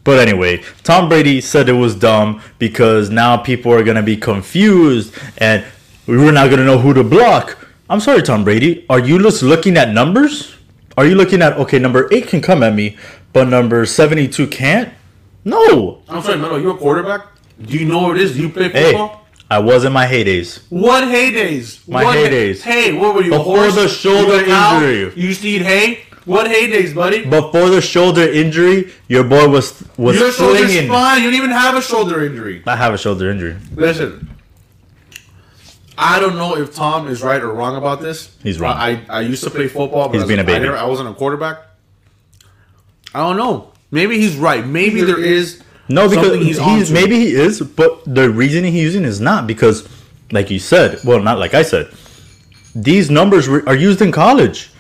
But anyway, Tom Brady said it was dumb because now people are gonna be confused and we were not gonna know who to block. I'm sorry, Tom Brady. Are you just looking at numbers? Are you looking at, okay, number 8 can come at me, but number 72 can't? No. I'm sorry, Melo, you're a quarterback? Do you know what it is? Do you play football? Hey, I was in my heydays. What heydays? Hey, what were you? Before the shoulder injury. You used to eat hay? What heydays, buddy? Before the shoulder injury, your boy was your slinging. Your shoulder's fine. You don't even have a shoulder injury. I have a shoulder injury. Listen. I don't know if Tom is right or wrong about this. He's wrong. I used to play football, but I wasn't a quarterback. I don't know. Maybe he's right. Maybe there is maybe he is, but the reason he's using is not because, like you said, well, not like I said, these numbers are used in college.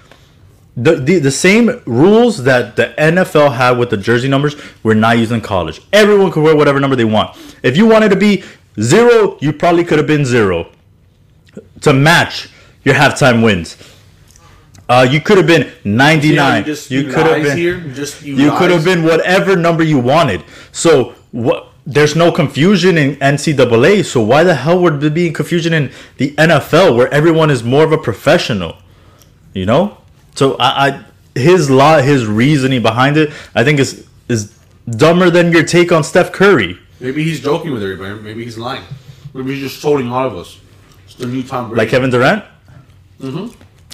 The same rules that the NFL had with the jersey numbers were not used in college. Everyone could wear whatever number they want. If you wanted to be 0, you probably could have been 0. To match your halftime wins, you could have been 99. You could have been whatever number you wanted. So there's no confusion in NCAA. So why the hell would there be confusion in the NFL, where everyone is more of a professional? You know. So his reasoning behind it, I think, is dumber than your take on Steph Curry. Maybe he's joking with everybody. Maybe he's lying. Maybe he's just trolling all of us. The new Tom Brady. Like Kevin Durant? Mm-hmm.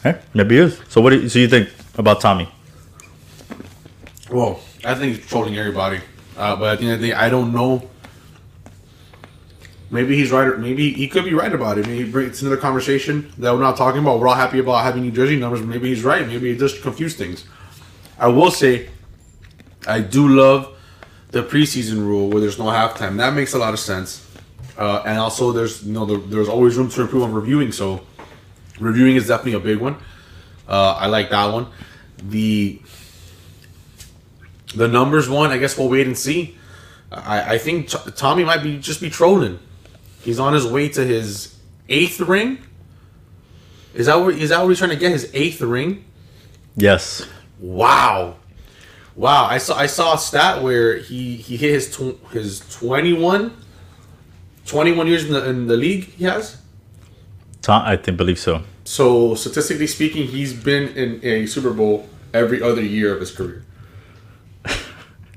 Hey, maybe he is. So so you think about Tommy? Well, I think he's trolling everybody. But at the end of the day, I don't know. Maybe he's right. Maybe he could be right about it. Maybe it's another conversation that we're not talking about. We're all happy about having New Jersey numbers. Maybe he's right. Maybe it just confused things. I will say, I do love the preseason rule where there's no halftime. That makes a lot of sense. And also, there's always room to improve on reviewing. So, reviewing is definitely a big one. I like that one. The numbers one, I guess we'll wait and see. I think Tommy might just be trolling. He's on his way to his 8th ring. Is that what he's trying to get? His 8th ring? Yes. Wow. I saw a stat where he hit his 21 years in the league he has? I believe so. So, statistically speaking, he's been in a Super Bowl every other year of his career.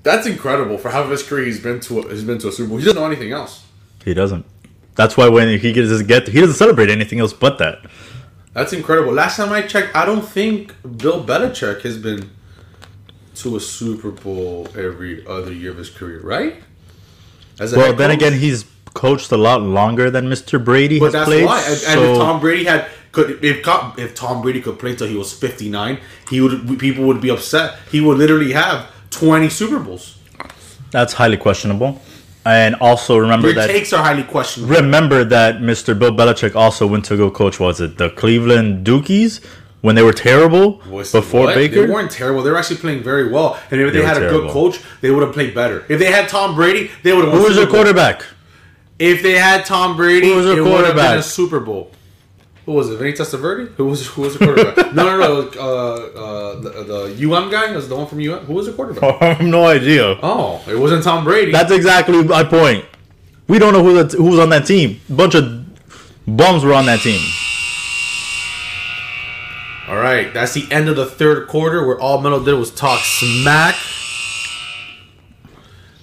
That's incredible. For half of his career, he's been to a Super Bowl. He doesn't know anything else. He doesn't. That's why when he gets his he doesn't celebrate anything else but that. That's incredible. Last time I checked, I don't think Bill Belichick has been to a Super Bowl every other year of his career, right? Well, then again, he's coached a lot longer than Mr. Brady has played. But that's why. And if Tom Brady had... If Tom Brady could play till he was 59, people would be upset. He would literally have 20 Super Bowls. That's highly questionable. And also remember that... Your takes are highly questionable. Remember that Mr. Bill Belichick also went to go coach, was it the Cleveland Dukies? When they were terrible before Baker? They weren't terrible. They were actually playing very well. And if they had a good coach, they would have played better. If they had Tom Brady, they would have won. Who was their quarterback? If they had Tom Brady, it would have been a Super Bowl. Who was it? Vinny Testaverde? Who was the quarterback? No. The UM guy? Was the one from UM? Who was the quarterback? I have no idea. Oh, it wasn't Tom Brady. That's exactly my point. We don't know who was on that team. A bunch of bums were on that team. All right. That's the end of the third quarter where all Melo did was talk smack.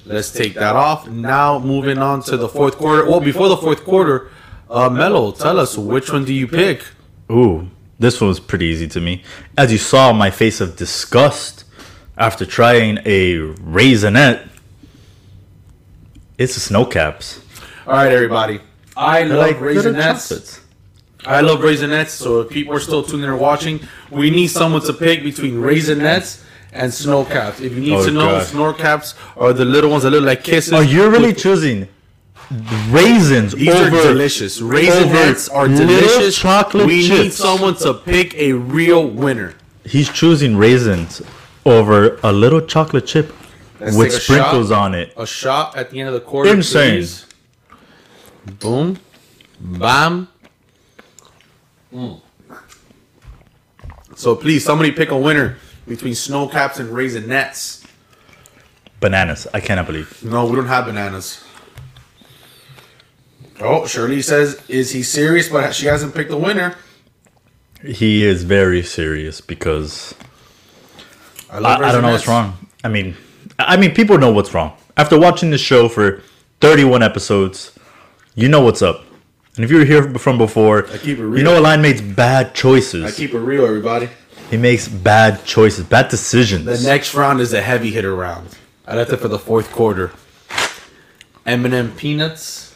Let's take that off. Now moving on to the fourth quarter. Well, before the fourth quarter... Melo, tell us, which one do you pick? Ooh, this one was pretty easy to me. As you saw, my face of disgust after trying a Raisinette. It's the snow caps. All right, everybody. I love Raisinettes. I love Raisinettes, so if people are still tuning in or watching, we need someone to pick between Raisinettes and snow caps. If you need to know, snow caps are the little ones that look like kisses. Oh, you're really choosing... Raisins. These are delicious. Raisinettes are delicious. Chocolate we chips. Need someone to pick a real winner. He's choosing raisins over a little chocolate chip with sprinkles on it. A shot at the end of the quarter. Insane. Please. Boom. Bam. So please, somebody pick a winner between snow caps and Raisinettes. Bananas. I cannot believe. No, we don't have bananas. Oh, Shirley says, is he serious? But she hasn't picked the winner. He is very serious because I don't know what's wrong. I mean, people know what's wrong. After watching this show for 31 episodes, you know what's up. And if you were here from before, you know a line makes bad choices. I keep it real, everybody. He makes bad choices, bad decisions. The next round is a heavy hitter round. I left it for the fourth quarter. M&M Peanuts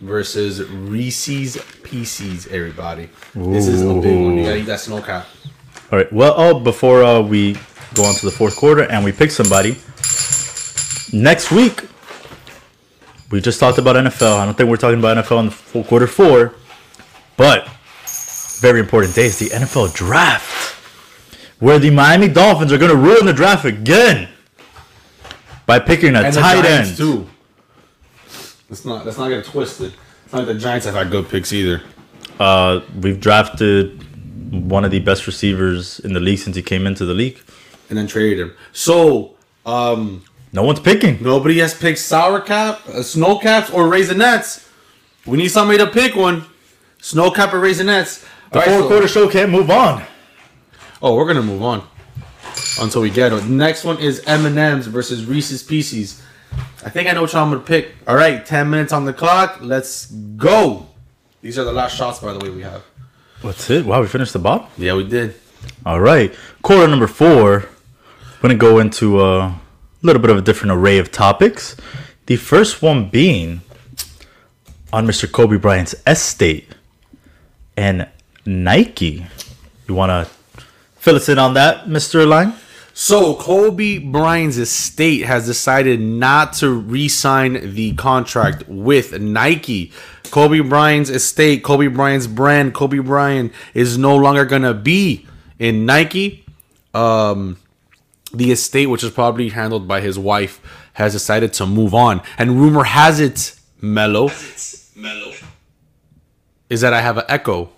versus Reese's Pieces, everybody. Ooh. This is a big one. You gotta eat that snow cap. All right. Well, before we go on to the fourth quarter and we pick somebody, next week, we just talked about NFL. I don't think we're talking about NFL in the full quarter four, but very important day is the NFL draft, where the Miami Dolphins are going to ruin the draft again by picking a tight end. Too. Let's not get twisted. It's not like the Giants have had good picks either. We've drafted one of the best receivers in the league since he came into the league. And then traded him. So, no one's picking. Nobody has picked Sour Cap, Snow Caps, or Raisinettes. We need somebody to pick one. Snow Cap or Raisinettes. The fourth quarter show can't move on. Oh, we're going to move on until we get it. Next one is M&M's versus Reese's Pieces. I think I know which one I'm going to pick. All right, 10 minutes on the clock. Let's go. These are the last shots, by the way, we have. That's it? Wow, we finished the bob? Yeah, we did. All right. Quarter number four. We're going to go into a little bit of a different array of topics. The first one being on Mr. Kobe Bryant's estate and Nike. You want to fill us in on that, Mr. Line? So, Kobe Bryant's estate has decided not to re-sign the contract with Nike. Kobe Bryant's estate, Kobe Bryant's brand, Kobe Bryant is no longer going to be in Nike. The estate, which is probably handled by his wife, has decided to move on. And rumor has it, Melo, is that I have an echo.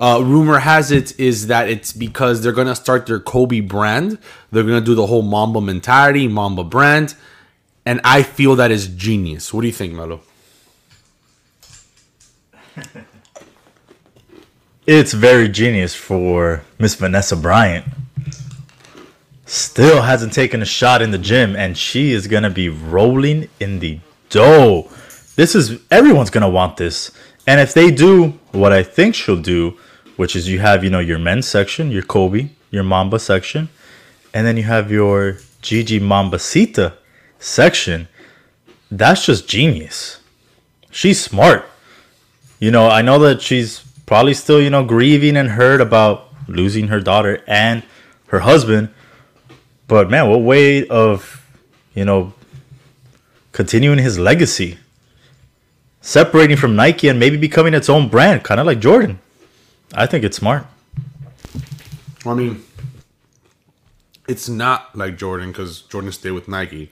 Rumor has it is that it's because they're going to start their Kobe brand. They're going to do the whole Mamba mentality, Mamba brand. And I feel that is genius. What do you think, Melo? It's very genius for Miss Vanessa Bryant. Still hasn't taken a shot in the gym. And she is going to be rolling in the dough. Everyone's going to want this. And if they do what I think she'll do, which is you have, your men's section, your Kobe, your Mamba section, And then you have your Gigi Mambasita section. That's just genius. She's smart. You know, I know that she's probably still, you know, grieving and hurt about losing her daughter and her husband. But, man, what way of, you know, continuing his legacy. Separating from Nike and maybe becoming its own brand, kind of like Jordan. I think it's smart. I mean, it's not like Jordan because Jordan stayed with Nike.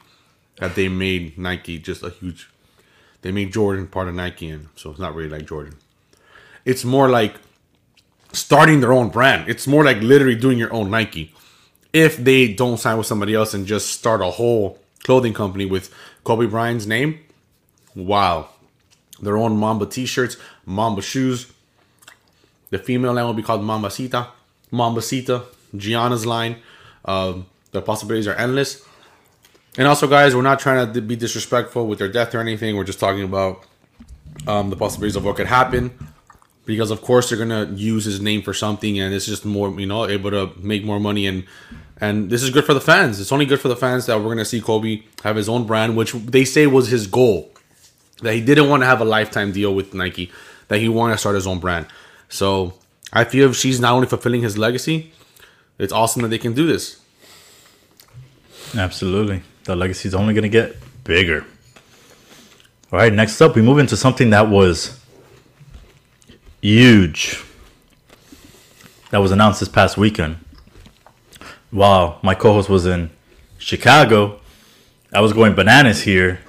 That they made Nike just a huge... They made Jordan part of Nike, and so it's not really like Jordan. It's more like starting their own brand. It's more like literally doing your own Nike. If they don't sign with somebody else and just start a whole clothing company with Kobe Bryant's name, wow. Their own Mamba t-shirts, Mamba shoes. The female line will be called Mambasita. Mambasita, Gianna's line. The possibilities are endless. And also, guys, we're not trying to be disrespectful with their death or anything. We're just talking about the possibilities of what could happen. Because, of course, they're going to use his name for something. And it's just more, you know, able to make more money. And this is good for the fans. It's only good for the fans that we're going to see Kobe have his own brand, which they say was his goal. That he didn't want to have a lifetime deal with Nike. That he wanted to start his own brand. So, I feel she's not only fulfilling his legacy, it's awesome that they can do this. Absolutely. The legacy is only going to get bigger. All right, next up, we move into something that was huge. That was announced this past weekend. While my co-host was in Chicago, I was going bananas here,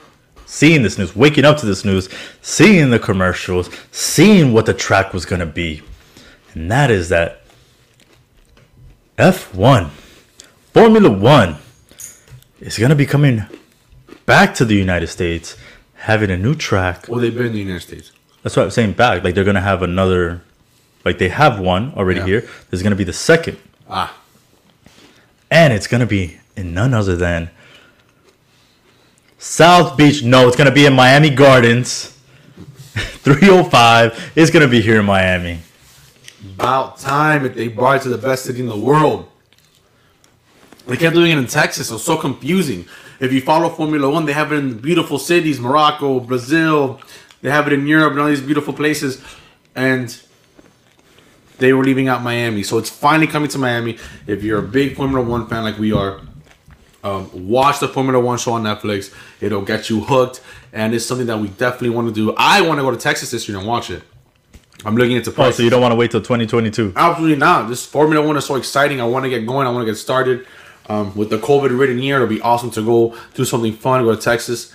seeing this news, waking up to this news, seeing the commercials, seeing what the track was going to be. And that is that F1, Formula 1, is going to be coming back to the United States, having a new track. Well, they've been in the United States. That's what I'm saying, back. Like, they're going to have another... Like, they have one already here. There's going to be the second. Ah. And it's going to be in none other than South Beach. No, it's going to be in Miami Gardens. 305. It's going to be here in Miami. About time if they brought it to the best city in the world. They kept doing it in Texas. It was so confusing. If you follow Formula 1, they have it in beautiful cities, Morocco, Brazil. They have it in Europe and all these beautiful places. And they were leaving out Miami. So it's finally coming to Miami. If you're a big Formula 1 fan like we are, watch the Formula 1 show on Netflix. It'll get you hooked. And it's something that we definitely want to do. I want to go to Texas this year and watch it. I'm looking into prices. Oh, so you don't want to wait till 2022? Absolutely not. This Formula 1 is so exciting. I want to get going. I want to get started. With the COVID-ridden year, it'll be awesome to go do something fun, go to Texas.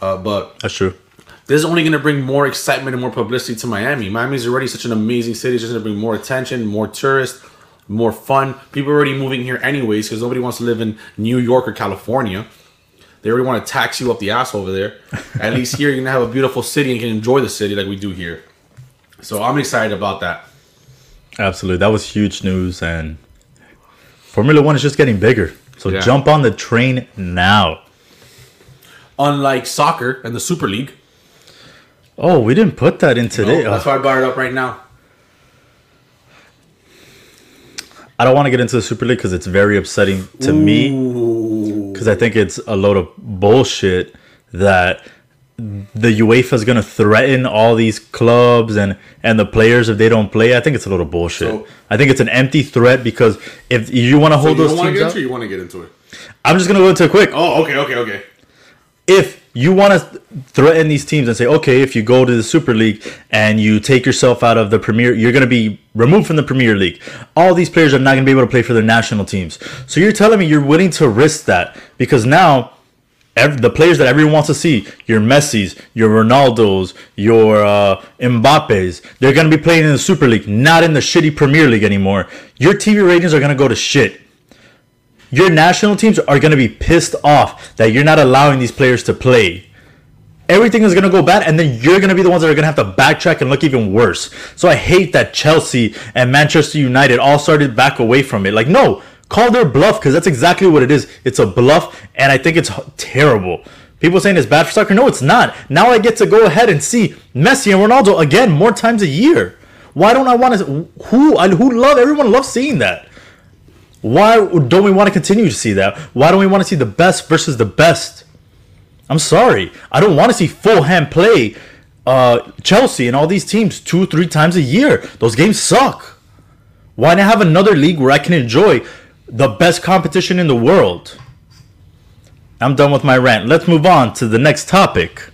But that's true. This is only going to bring more excitement and more publicity to Miami. Miami's already such an amazing city. It's just going to bring more attention, more tourists, more fun. People are already moving here anyways because nobody wants to live in New York or California. They already want to tax you up the ass over there. At least here, you're going to have a beautiful city and you can enjoy the city like we do here. So I'm excited about that. Absolutely. That was huge news and... Formula 1 is just getting bigger. So jump on the train now. Unlike soccer and the Super League. Oh, we didn't put that in today. No, that's why I brought it up right now. I don't want to get into the Super League because it's very upsetting to me. Because I think it's a load of bullshit that the UEFA is going to threaten all these clubs and the players if they don't play. I think it's a little bullshit. So, I think it's an empty threat because if you want to hold those teams up... You want to get into it? I'm just going to go into it quick. Oh, okay. If you want to threaten these teams and say, okay, if you go to the Super League and you take yourself out of the Premier... You're going to be removed from the Premier League. All these players are not going to be able to play for their national teams. So you're telling me you're willing to risk that because now... The players that everyone wants to see, your Messis, your Ronaldos, your Mbappes, they're going to be playing in the Super League, not in the shitty Premier League anymore. Your TV ratings are going to go to shit. Your national teams are going to be pissed off that you're not allowing these players to play. Everything is going to go bad, and then you're going to be the ones that are going to have to backtrack and look even worse. So I hate that Chelsea and Manchester United all started back away from it. Like, no. Call their bluff because that's exactly what it is. It's a bluff, and I think it's terrible. People saying it's bad for soccer. No, it's not. Now I get to go ahead and see Messi and Ronaldo again more times a year. Why don't I want to? Who love? Everyone loves seeing that. Why don't we want to continue to see that? Why don't we want to see the best versus the best? I'm sorry. I don't want to see Fulham play Chelsea and all these teams 2-3 times a year. Those games suck. Why not have another league where I can enjoy the best competition in the world? I'm done with my rant. Let's move on to the next topic.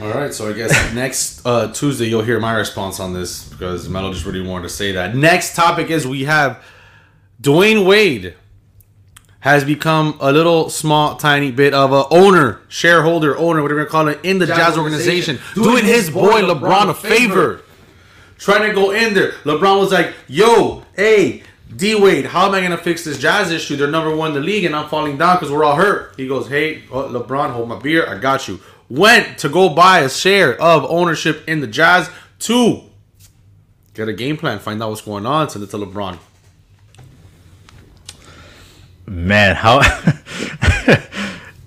All right, so I guess next Tuesday you'll hear my response on this because Melo just really wanted to say that. Next topic is we have Dwayne Wade has become a little small, tiny bit of a owner, shareholder, owner, whatever you call it, in the Jazz organization, doing his boy LeBron a favor, trying to go in there. LeBron was like, yo, hey, D-Wade, how am I going to fix this Jazz issue? They're number one in the league, and I'm falling down because we're all hurt. He goes, hey, LeBron, hold my beer. I got you. Went to go buy a share of ownership in the Jazz to get a game plan, find out what's going on, send it to LeBron. Man, how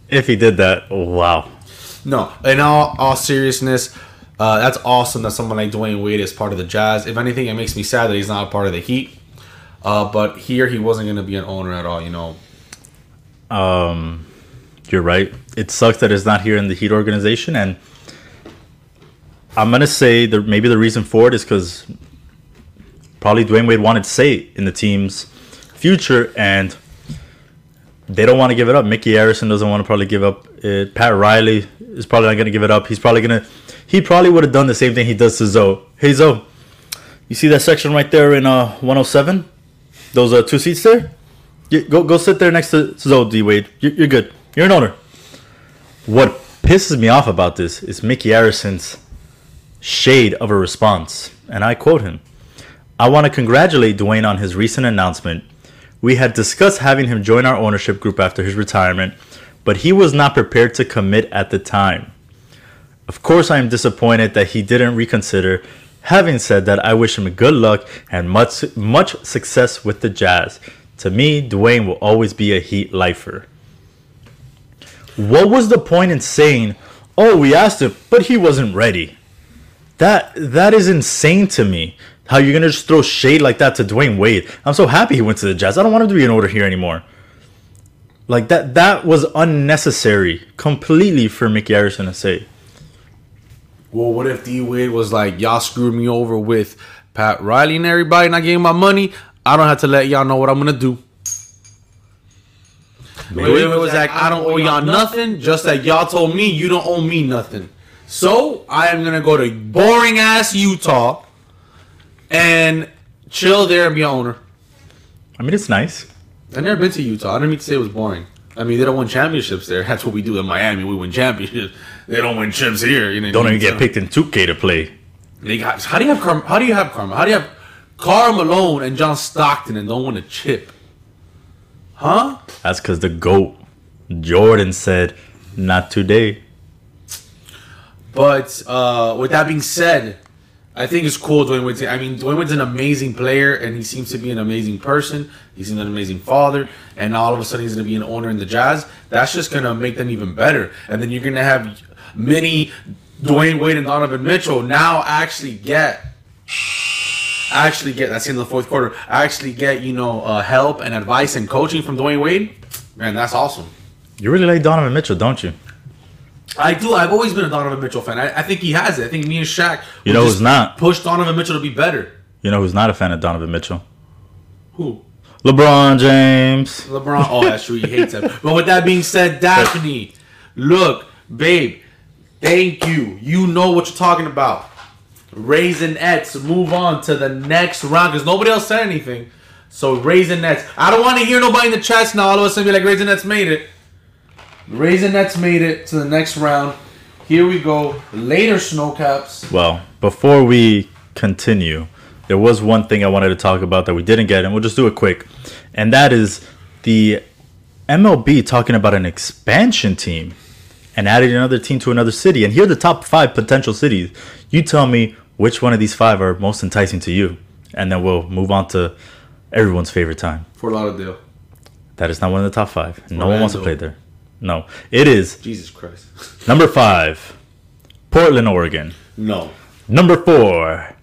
if he did that, wow. No, in all seriousness, that's awesome that someone like Dwayne Wade is part of the Jazz. If anything, it makes me sad that he's not a part of the Heat. But here, he wasn't going to be an owner at all, you know. You're right. It sucks that it's not here in the Heat organization. And I'm going to say that maybe the reason for it is because probably Dwayne Wade wanted say in the team's future. And they don't want to give it up. Mickey Arison doesn't want to probably give up it. Pat Riley is probably not going to give it up. He's probably going to... He probably would have done the same thing he does to Zoe. Hey, Zoe, you see that section right there in 107? Those two seats there, go sit there next to Zoe D. Wade. You're good. You're an owner. What pisses me off about this is Mickey Arison's shade of a response. And I quote him. I want to congratulate Dwayne on his recent announcement. We had discussed having him join our ownership group after his retirement, but he was not prepared to commit at the time. Of course, I am disappointed that he didn't reconsider. Having said that, I wish him good luck and much success with the Jazz. To me, Dwayne will always be a Heat lifer. What was the point in saying, oh, we asked him, but he wasn't ready? That is insane to me. How you're going to just throw shade like that to Dwayne Wade. I'm so happy he went to the Jazz. I don't want him to be an owner here anymore. Like, that was unnecessary completely for Mickey Arison to say. Well, what if D-Wade was like, y'all screwed me over with Pat Riley and everybody, and I gave my money. I don't have to let y'all know what I'm going to do. Maybe it was like, I don't owe y'all nothing, just that y'all told me you don't owe me nothing. So, I am going to go to boring-ass Utah and chill there and be an owner. I mean, it's nice. I've never been to Utah. I didn't mean to say it was boring. I mean, they don't win championships there. That's what we do in Miami. We win championships. They don't win chips here. You know, don't even get picked in 2K to play. They got. How do you have Karl? How do you have Karl? How do you have Karl Malone and John Stockton and don't win a chip? Huh? That's because the GOAT, Jordan, said, "Not today." But with that being said, I think it's cool Dwayne Wade. I mean, Dwayne Wade's an amazing player, and he seems to be an amazing person. He's an amazing father, and now all of a sudden he's going to be an owner in the Jazz. That's just going to make them even better. And then you're going to have mini Dwayne Wade and Donovan Mitchell now actually get, that's in the fourth quarter, you know, help and advice and coaching from Dwayne Wade. Man, that's awesome. You really like Donovan Mitchell, don't you? I do. I've always been a Donovan Mitchell fan. I think he has it. I think me and Shaq who's not pushed Donovan Mitchell to be better. You know who's not a fan of Donovan Mitchell? Who? LeBron James. LeBron. Oh, that's true. He hates him. But with that being said, Daphne, look, babe, thank you. You know what you're talking about. Raisinets. Move on to the next round because nobody else said anything. So Raisinets. I don't want to hear nobody in the chats now all of a sudden be like, Raisinets made it. Raisinets made it to the next round. Here we go. Later, Snowcaps. Well, before we continue, there was one thing I wanted to talk about that we didn't get, and we'll just do it quick. And that is the MLB talking about an expansion team and adding another team to another city. And here are the top 5 potential cities. You tell me which one of these 5 are most enticing to you, and then we'll move on to everyone's favorite time. Fort Lauderdale. That is not one of the top 5. No one wants to play there. No, it is. Jesus Christ. Number 5, Portland, Oregon. No. Number 4,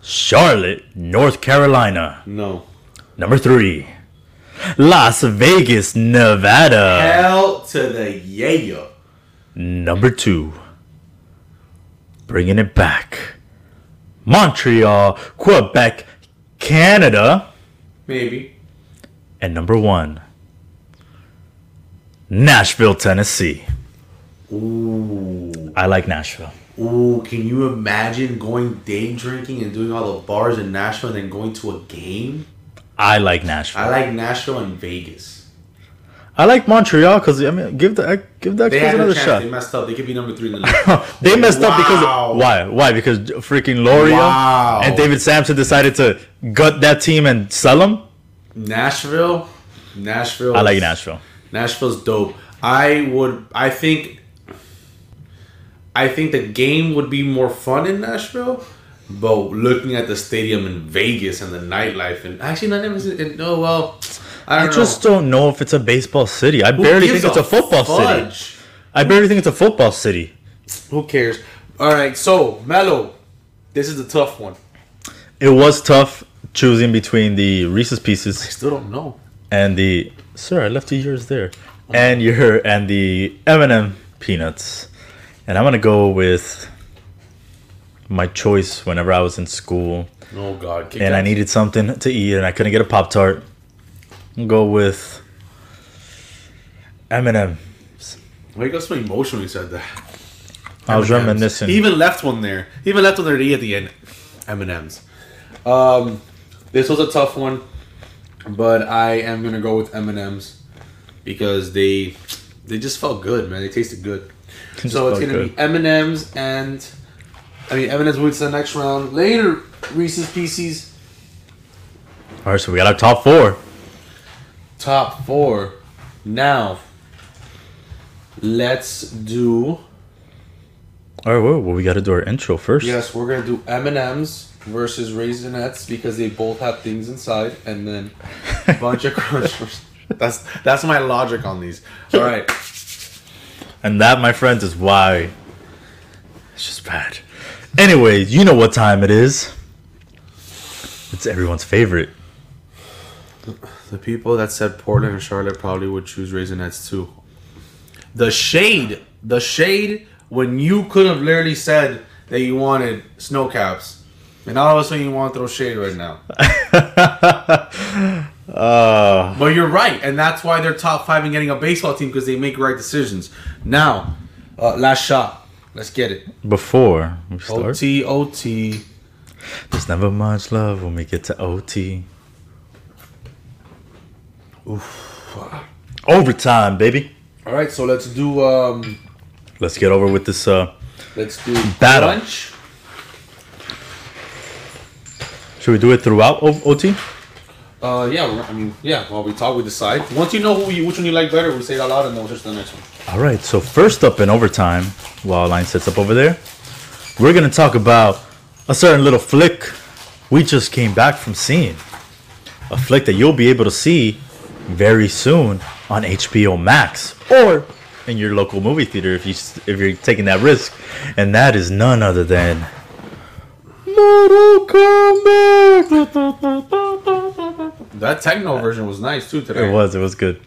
Charlotte, North Carolina. No. Number 3, Las Vegas, Nevada. Hell to the yeah. Number 2. Bringing it back. Montreal, Quebec, Canada. Maybe. And number 1. Nashville, Tennessee. Ooh. I like Nashville. Ooh, can you imagine going day drinking and doing all the bars in Nashville and then going to a game? I like Nashville. I like Nashville and Vegas. I like Montreal because, I mean, give the Expos another shot. They messed up. They could be number 3 in the league. They messed up because... Why? Why? Because freaking Loria and David Sampson decided to gut that team and sell them? Nashville. I like Nashville. Nashville's dope. I think the game would be more fun in Nashville, but looking at the stadium in Vegas and the nightlife and actually not even I don't know. I just don't know if it's a baseball city. I barely think it's a football city. I barely think it's a football city. Who cares? All right, so Melo, this is the tough one. It was tough choosing between the Reese's Pieces. I still don't know. And the sir, I left you yours there. Oh. And the M&M peanuts. And I'm going to go with my choice whenever I was in school. Oh, God. And I needed something to eat, and I couldn't get a Pop-Tart. I'm going to go with M&M's. Why you got so emotional when you said that? I was reminiscing. He even left one there. He even left one there to eat at the end. M&M's. This was a tough one, but I am going to go with M&M's because they just felt good, man. They tasted good. So it's going to be M&M's and... I mean, M&M's moves to the next round. Later, Reese's Pieces. All right, so we got our top 4. Top 4. Now, let's do... All right, well, we got to do our intro first. Yes, we're going to do M&M's versus Raisinets because they both have things inside. And then a bunch of crushers. That's my logic on these. All right. And that, my friends, is why it's just bad. Anyways, you know what time it is. It's everyone's favorite. The people that said Portland and Charlotte probably would choose Raisinets too. The shade when you could have literally said that you wanted snow caps. And all of a sudden you want to throw shade right now. But you're right, and that's why they're top 5 in getting a baseball team because they make right decisions. Now, last shot. Let's get it. Before we start. OT. There's never much love when we get to OT. Oof. Overtime, baby. All right, so let's do... let's get over with this let's do battle. Lunch. Should we do it throughout OT? While we talk, we decide. Once you know which one you like better, we say it out loud and then we'll just the next one. All right, so first up in overtime, while Line sets up over there, we're going to talk about a certain little flick we just came back from seeing. A flick that you'll be able to see very soon on HBO Max or in your local movie theater if you're taking that risk. And that is none other than... Mortal Kombat! That techno version was nice too today. It was good.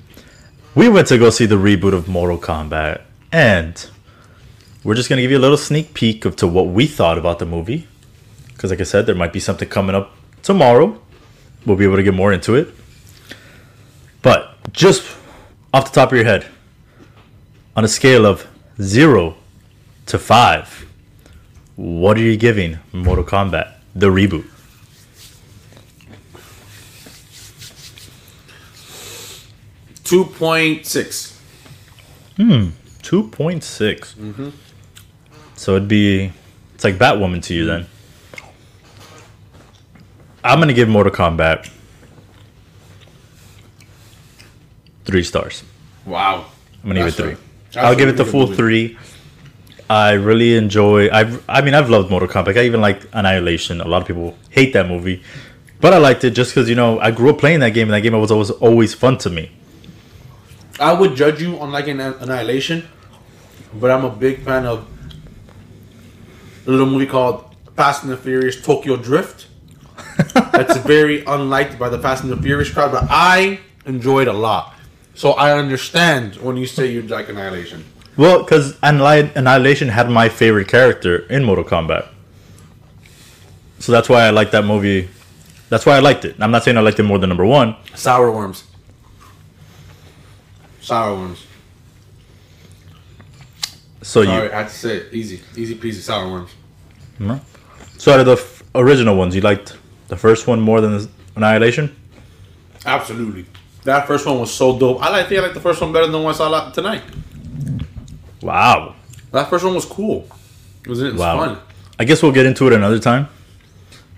We went to go see the reboot of Mortal Kombat, and we're just going to give you a little sneak peek of to what we thought about the movie. Because like I said, there might be something coming up tomorrow. We'll be able to get more into it. But just off the top of your head, on a scale of 0 to 5, what are you giving Mortal Kombat, the reboot? Two point six. Mm-hmm. So it's like Batwoman to you then. I'm gonna give Mortal Kombat 3 stars. Wow. I'm gonna give it 3. I'll give it the full 3. I really enjoy... I've loved Mortal Kombat. I even liked Annihilation. A lot of people hate that movie. But I liked it just because, I grew up playing that game. And that game was always fun to me. I would judge you on liking Annihilation. But I'm a big fan of a little movie called Fast and the Furious Tokyo Drift. That's very unliked by the Fast and the Furious crowd. But I enjoyed a lot. So I understand when you say you like Annihilation. Well, because Annihilation had my favorite character in Mortal Kombat. So that's why I liked that movie. That's why I liked it. I'm not saying I liked it more than number one. Sour worms. So sorry, I had to say it. Easy peasy sour worms. Mm-hmm. So out of the original ones, you liked the first one more than Annihilation? Absolutely. That first one was so dope. I think I liked the first one better than the one I saw tonight. Wow. That first one was cool. It was fun. I guess we'll get into it another time.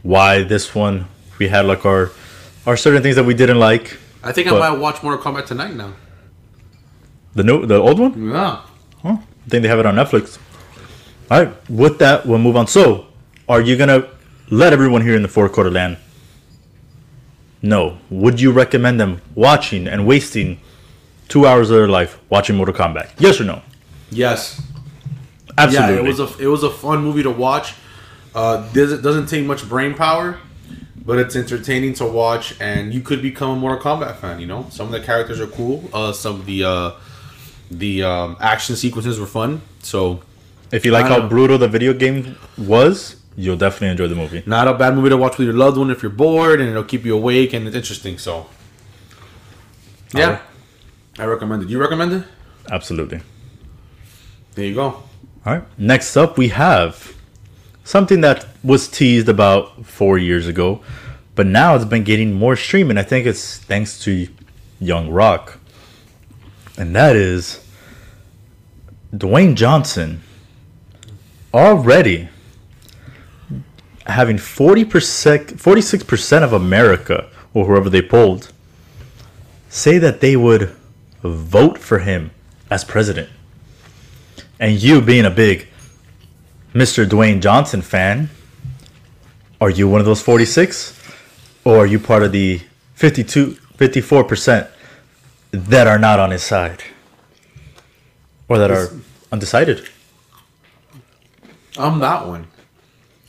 Why this one, we had like our certain things that we didn't like. I think I might watch Mortal Kombat tonight now. The old one? Yeah. Huh? I think they have it on Netflix. All right. With that, we'll move on. So, are you going to let everyone here in the four-quarter land know? Would you recommend them watching and wasting 2 hours of their life watching Mortal Kombat? Yes or no? Yes. Absolutely. Yeah, it was a fun movie to watch. It doesn't take much brain power, but it's entertaining to watch, and you could become a Mortal Kombat fan, you know? Some of the characters are cool. Some of the action sequences were fun. So, if you like how brutal the video game was, you'll definitely enjoy the movie. Not a bad movie to watch with your loved one if you're bored, and it'll keep you awake, and it's interesting. So, yeah. Right. I recommend it. You recommend it? Absolutely. There you go. All right. Next up, we have something that was teased about 4 years ago, but now it's been getting more streaming. I think it's thanks to Young Rock. And that is Dwayne Johnson already having 46% of America, or whoever they polled, say that they would vote for him as president. And you being a big Mr. Dwayne Johnson fan, are you one of those 46? Or are you part of the 54%? That are not on his side, or that are undecided. I'm that one.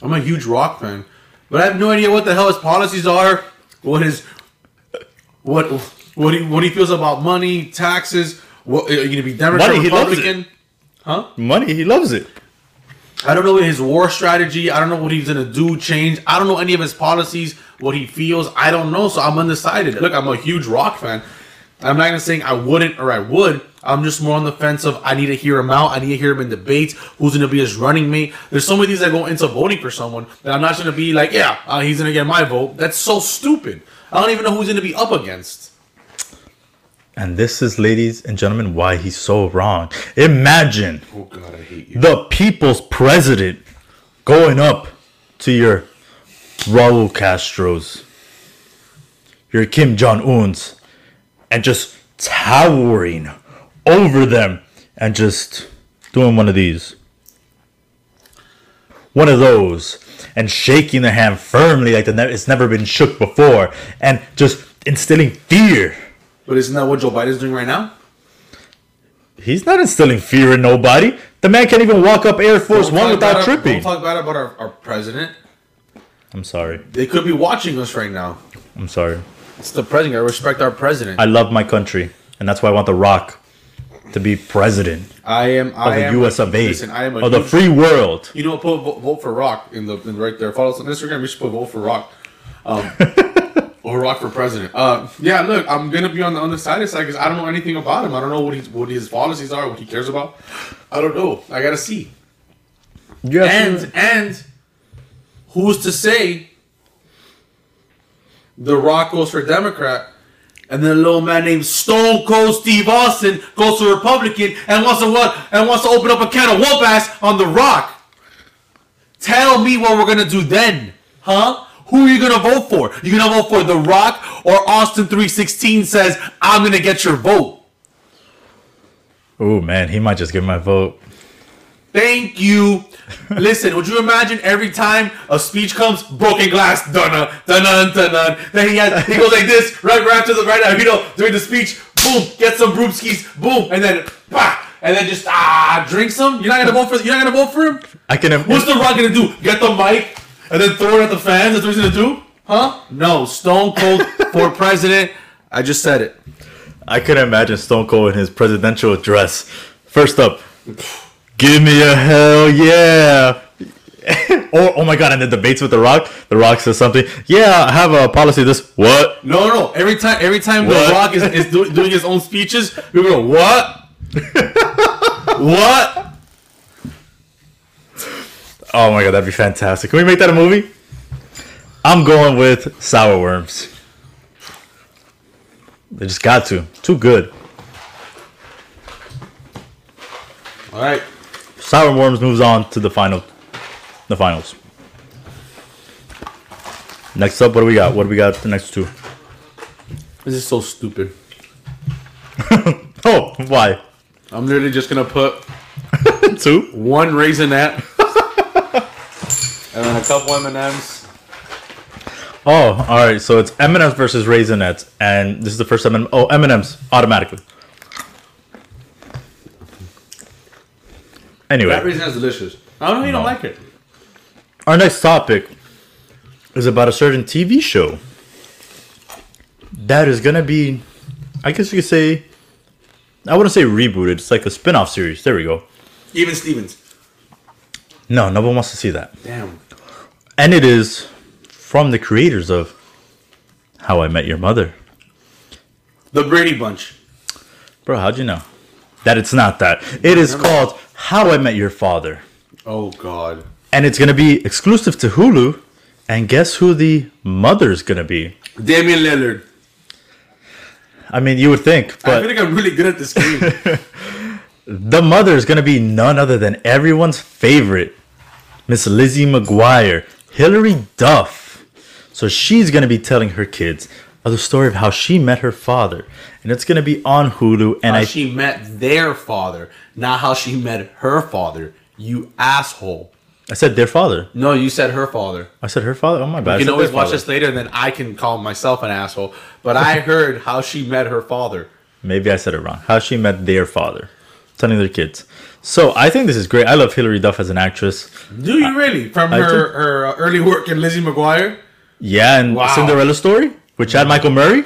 I'm a huge Rock fan, but I have no idea what the hell his policies are. What he feels about money, taxes. What, are you gonna be Democrat, money, Republican? Huh? Money. He loves it. I don't know his war strategy. I don't know what he's gonna do. Change. I don't know any of his policies. What he feels. I don't know. So I'm undecided. Look, I'm a huge Rock fan. I'm not even saying I wouldn't or I would. I'm just more on the fence of I need to hear him out. I need to hear him in debates. Who's going to be his running mate? There's so many things that go into voting for someone that I'm not going to be like, yeah, he's going to get my vote. That's so stupid. I don't even know who's going to be up against. And this is, ladies and gentlemen, why he's so wrong. Imagine the people's president going up to your Raul Castro's, your Kim Jong-un's, and just towering over them and just doing one of these. One of those. And shaking their hand firmly like it's never been shook before. And just instilling fear. But isn't that what Joe Biden's doing right now? He's not instilling fear in nobody. The man can't even walk up Air Force One without tripping. Don't talk bad about our president. I'm sorry. They could be watching us right now. I'm sorry. It's the president. I respect our president. I love my country, and that's why I want The Rock to be president. I am of the U.S. of A. Listen, I am of the free world. You know, put vote for Rock in right there. Follow us on Instagram. You should put vote for Rock, or Rock for president. Yeah, look, I'm gonna be on the undecided side because I don't know anything about him. I don't know what his policies are, what he cares about. I don't know. I gotta see. Yes, and who's to say? The Rock goes for Democrat, and then a little man named Stone Cold Steve Austin goes to Republican and wants to open up a can of whoop ass on The Rock. Tell me what we're gonna do then, huh? Who are you gonna vote for? You gonna vote for The Rock or Austin 316 says I'm gonna get your vote? Oh man, he might just get my vote. Thank you. Listen, would you imagine every time a speech comes, broken glass, dun-dun, dun-dun, dun-dun. Then he goes like this, right after the right, you know, during the speech, boom, get some broomskis, boom, and then bah, and then just drink some. You're not gonna vote for him? What's The Rock gonna do? Get the mic and then throw it at the fans? That's what he's gonna do? Huh? No, Stone Cold for president. I just said it. I couldn't imagine Stone Cold in his presidential address. First up, give me a hell yeah. Or, oh my god, and the debates with The Rock. The Rock says something. Yeah, I have a policy this. What? No. Every time The Rock is doing his own speeches, we go, what? What? Oh my god, that'd be fantastic. Can we make that a movie? I'm going with Sour Worms. They just got to. Too good. All right. Sour Worms moves on to the final. The finals. Next up, what do we got? What do we got the next two? This is so stupid. Oh, why? I'm literally just going to put... two? One Raisinette. And then a couple M&Ms. Oh, alright. So it's M&Ms versus Raisinettes. And this is the first M&Ms. Oh, M&Ms. Automatically. Anyway. That Raisinette's delicious. I don't know if you don't like it. Our next topic is about a certain TV show that is going to be, I guess you could say, I wouldn't say rebooted. It's like a spin-off series. There we go. Even Stevens. No one wants to see that. Damn. And it is from the creators of How I Met Your Mother. The Brady Bunch. Bro, how'd you know? That it's not that. It is called How I Met Your Father. Oh, God. And it's going to be exclusive to Hulu. And guess who the mother's going to be? Damian Lillard. I mean, you would think. But I feel like I'm really good at this game. The mother is going to be none other than everyone's favorite, Miss Lizzie McGuire, Hilary Duff. So she's going to be telling her kids the story of how she met her father. And it's going to be on Hulu. And she met their father, not how she met her father. You asshole. I said their father. No, you said her father. I said her father? Oh, my bad. You can always watch this later, and then I can call myself an asshole. But I heard how she met her father. Maybe I said it wrong. How she met their father. Telling their kids. So, I think this is great. I love Hilary Duff as an actress. Do you really? From her early work in Lizzie McGuire? Yeah, and wow. Cinderella Story? Which had Michael Murray?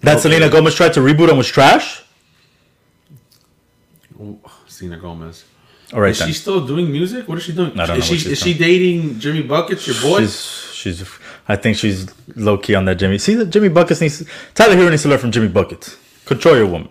That okay. Selena Gomez tried to reboot and was trash? Ooh, Selena Gomez. All right, is she still doing music? What is she doing? I don't know. Is she dating Jimmy Buckets, your boy? She's. I think she's low key on that Jimmy. See that Jimmy Buckets Tyler Hero needs to learn from Jimmy Buckets. Control your woman.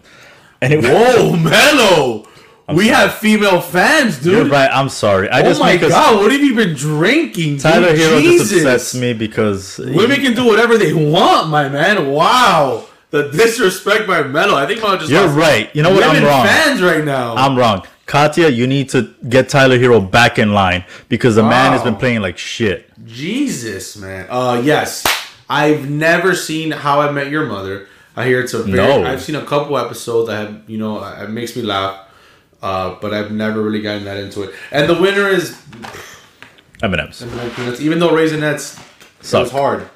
Anyway. Whoa, Mello! We have female fans, dude. You're right. I'm sorry. Oh my god! What have you been drinking? Tyler Hero just upsets me because women can do whatever they want, my man. Wow. The disrespect by Mello. I think Mello just. You're right. You know what? I'm wrong. Fans right now. I'm wrong. Katya, you need to get Tyler Hero back in line because the man has been playing like shit. Jesus, man. Yes. I've never seen How I Met Your Mother. I hear it's I've seen a couple episodes. I have, it makes me laugh. But I've never really gotten that into it. And the winner is M&M's. Even though Raisinette's was hard.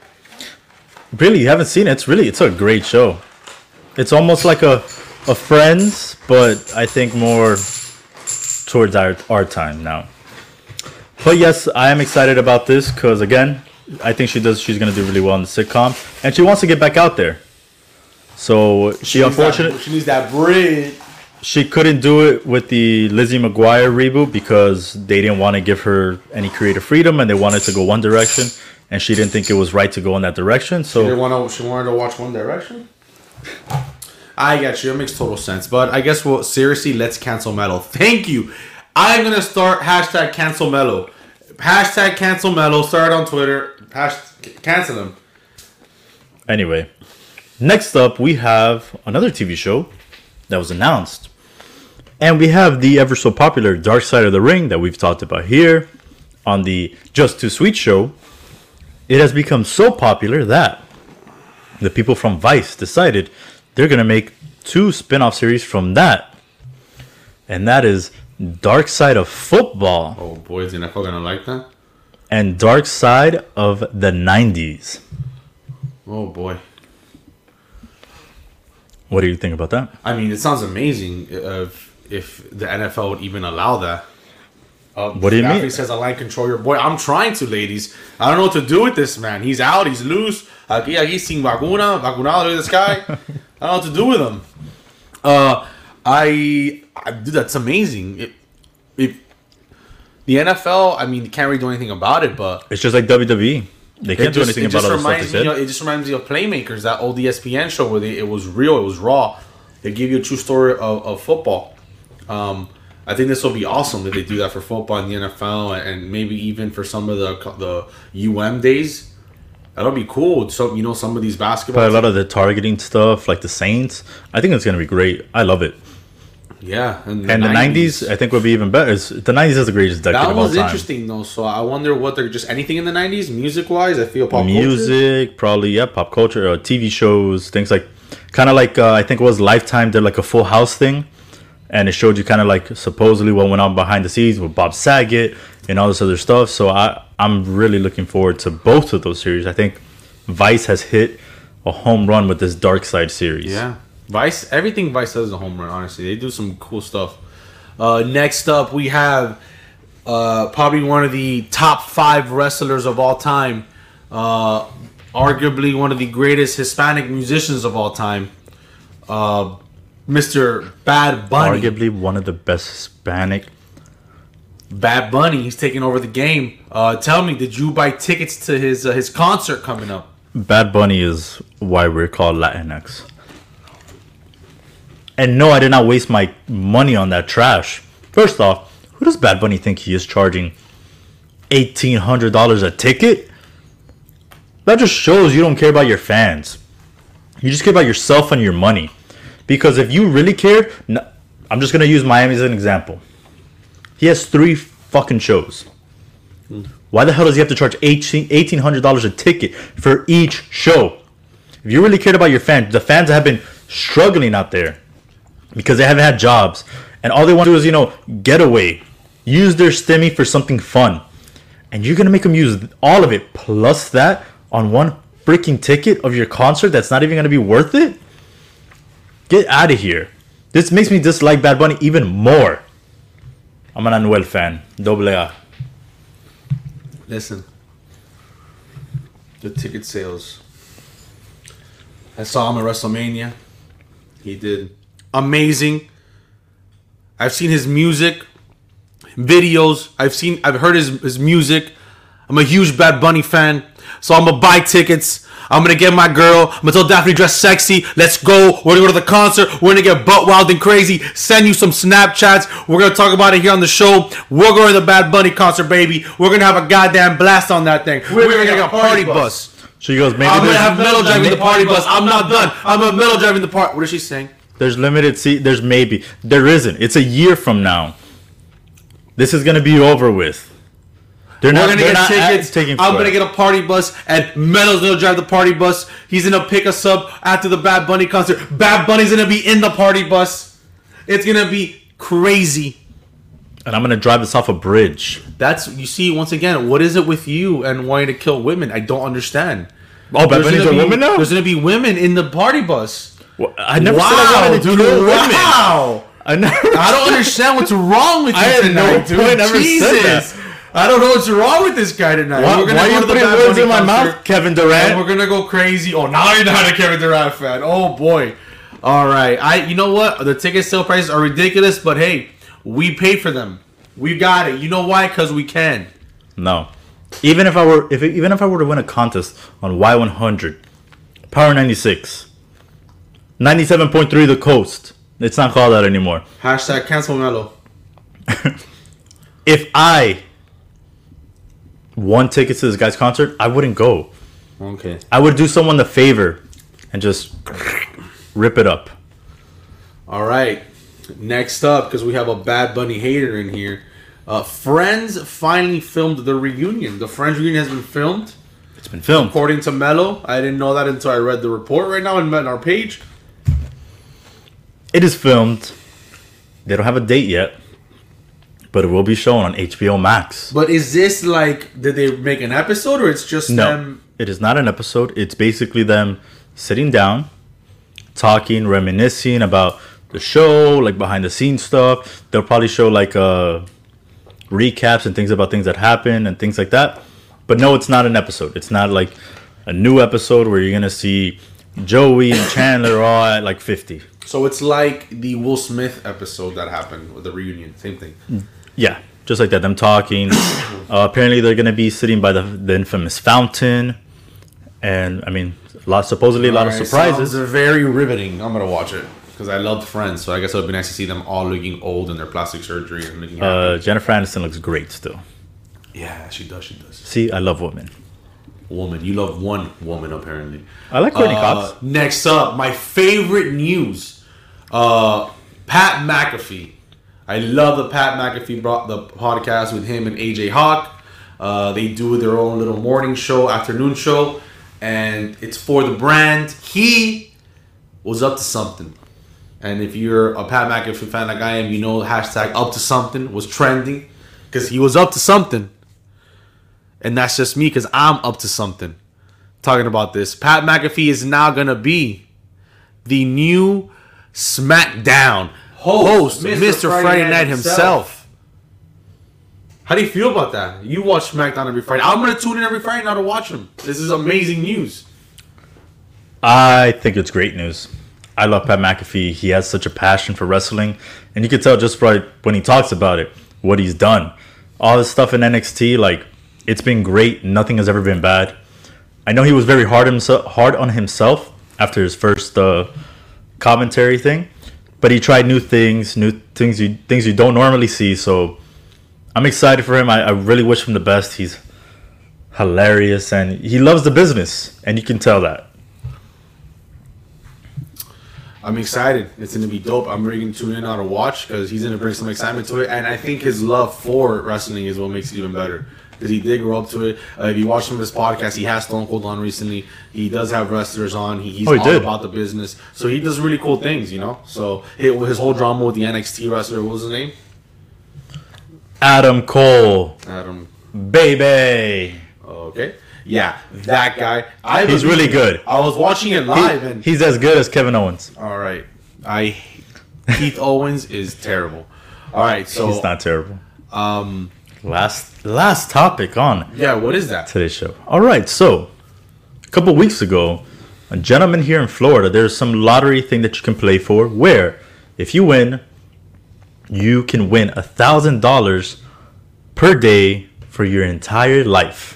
Really, you haven't seen it. It's a great show. It's almost like a Friends, but I think more towards our time now. But yes, I am excited about this because again, I think she's gonna do really well in the sitcom, and she wants to get back out there. So she needs that bread. She couldn't do it with the Lizzie McGuire reboot because they didn't want to give her any creative freedom, and they wanted to go one direction, and she didn't think it was right to go in that direction. So she wanted to watch One Direction. I got you. It makes total sense. But I guess seriously, let's cancel Mello. Thank you. I'm going to start hashtag cancel Mello. Hashtag cancel Mello. Start on Twitter. Hashtag cancel him. Anyway, next up, we have another TV show that was announced. And we have the ever so popular Dark Side of the Ring that we've talked about here on the Just Too Sweet show. It has become so popular that the people from Vice decided they're going to make two spin-off series from that. And that is Dark Side of Football. Oh, boy, is NFL going to like that? And Dark Side of the 90s. Oh, boy. What do you think about that? I mean, it sounds amazing if the NFL would even allow that. What do you mean? He says, I like control your boy. I'm trying to, ladies. I don't know what to do with this man. He's out. He's loose. Aquí sin vacuna. Vacunado in the sky. I don't know what to do with him. Dude, that's amazing. If the NFL, I mean, they can't really do anything about it, but it's just like WWE. They can't do anything about other stuff. It just reminds me of Playmakers, that old ESPN show where it was real, it was raw. They give you a true story of football. I think this will be awesome that they do that for football in the NFL, and maybe even for some of the days. That'll be cool. So, you know, some of these basketball. But a lot of the targeting stuff, like the Saints, I think it's going to be great. I love it. Yeah. And the 90s, I think, would be even better. The 90s is the greatest decade of all time. That was interesting, though. So I wonder what they're just anything in the 90s, music-wise. I feel pop culture. Music, probably, yeah, pop culture, or TV shows, things like kind of like I think it was Lifetime did like a Full House thing. And it showed you kind of like supposedly what went on behind the scenes with Bob Saget and all this other stuff. So I'm really looking forward to both of those series. I think Vice has hit a home run with this Dark Side series. Yeah. Vice, everything Vice does is a home run, honestly. They do some cool stuff. Next up, we have probably one of the top 5 wrestlers of all time. Arguably one of the greatest Hispanic musicians of all time. Mr. Bad Bunny. Arguably one of the best Hispanic. Bad Bunny, he's taking over the game. Tell me, did you buy tickets to his concert coming up? Bad Bunny is why we're called Latinx. And no, I did not waste my money on that trash. First off, who does Bad Bunny think he is charging $1,800 a ticket? That just shows you don't care about your fans. You just care about yourself and your money. Because if you really cared, I'm just going to use Miami as an example. He has 3 fucking shows. Why the hell does he have to charge $1,800 a ticket for each show? If you really cared about your fans, the fans have been struggling out there because they haven't had jobs. And all they want to do is, get away. Use their stimmy for something fun. And you're going to make them use all of it plus that on one freaking ticket of your concert that's not even going to be worth it? Get out of here. This makes me dislike Bad Bunny even more. I'm an Anuel fan. Double A. Listen. The ticket sales. I saw him at WrestleMania. He did amazing. I've seen his music. Videos. I've heard his music. I'm a huge Bad Bunny fan. So I'm going to buy tickets. I'm going to get my girl. I'm going to tell Daphne dress sexy. Let's go. We're going to go to the concert. We're going to get butt wild and crazy. Send you some Snapchats. We're going to talk about it here on the show. We're going to the Bad Bunny concert, baby. We're going to have a goddamn blast on that thing. We're going to get a party bus. She goes, maybe I'm going to have Melo driving the party bus. I'm not done. I'm going to have Melo driving the party. What is she saying? There's limited seat. There's maybe. There isn't. It's a year from now. This is going to be over with. We're going to get tickets. I'm going to get a party bus. And Meadows going to drive the party bus. He's going to pick us up after the Bad Bunny concert. Bad Bunny's going to be in the party bus. It's going to be crazy. And I'm going to drive this off a bridge. You see, once again, what is it with you and wanting to kill women? I don't understand. Oh, Bad Bunny's a woman now? There's going to be women in the party bus. Well, I never said I wanted to kill women. Wow. I don't understand what's wrong with you tonight, dude. I never said that. I don't know what's wrong with this guy tonight. Why are you putting words in my mouth, Kevin Durant? And we're going to go crazy. Oh, now you're not a Kevin Durant fan. Oh, boy. All right. You know what? The ticket sale prices are ridiculous, but hey, we pay for them. We got it. You know why? Because we can. No. Even if I were to win a contest on Y100, Power 96, 97.3 The Coast. It's not called that anymore. # cancel Melo. If I won tickets to this guy's concert, I wouldn't go. Okay. I would do someone the favor and just rip it up. All right. Next up, because we have a Bad Bunny hater in here. Friends finally filmed the reunion. The Friends reunion has been filmed. It's been filmed. According to Melo. I didn't know that until I read the report right now and met on our page. It is filmed. They don't have a date yet. But it will be shown on HBO Max. But is this like, did they make an episode or it's just them? No, it is not an episode. It's basically them sitting down, talking, reminiscing about the show, like behind the scenes stuff. They'll probably show like recaps and things about things that happen and things like that. But no, it's not an episode. It's not like a new episode where you're going to see Joey and Chandler all at like 50. So it's like the Will Smith episode that happened with the reunion. Same thing. Yeah, just like that. Them talking. Apparently, they're going to be sitting by the infamous fountain. And, I mean, a lot of surprises. They're very riveting. I'm going to watch it. Because I loved Friends, so I guess it would be nice to see them all looking old in their plastic surgery and looking happy. Jennifer Aniston looks great still. Yeah, she does. She does. See, I love women. Woman, you love one woman apparently. I like Courtney Cox. Next up, my favorite news: Pat McAfee. I love that Pat McAfee brought the podcast with him and AJ Hawk. They do their own little morning show, afternoon show, and it's for the brand. He was up to something. And if you're a Pat McAfee fan like I am, you know hashtag up to something was trending because he was up to something. And that's just me because I'm up to something. Talking about this, Pat McAfee is now going to be the new SmackDown host, Mr. Friday Night himself. How do you feel about that? You watch SmackDown every Friday. I'm going to tune in every Friday now to watch him. This is amazing news. I think it's great news. I love Pat McAfee. He has such a passion for wrestling. And you can tell just when he talks about it, what he's done. All this stuff in NXT, like, it's been great. Nothing has ever been bad. I know he was very hard on himself after his first commentary thing. But he tried new things you don't normally see. So I'm excited for him. I really wish him the best. He's hilarious. And he loves the business. And you can tell that. I'm excited. It's going to be dope. I'm really going to tune in now to watch because he's going to bring some excitement to it. And I think his love for wrestling is what makes it even better because he did grow up to it. If you watch some of his podcasts, he has Stone Cold on recently. He does have wrestlers on. He's all about the business. So he does really cool things, you know. So his whole drama with the NXT wrestler, what was his name? Adam Cole. Adam. Baby. Okay. Yeah, that guy. He's really good. I was watching it live. He's as good as Kevin Owens. All right. Keith Owens is terrible. All right, so... He's not terrible. Last topic on... Yeah, what is that? Today's show. All right, so a couple weeks ago, a gentleman here in Florida, there's some lottery thing that you can play for where if you win, you can win $1,000 per day for your entire life.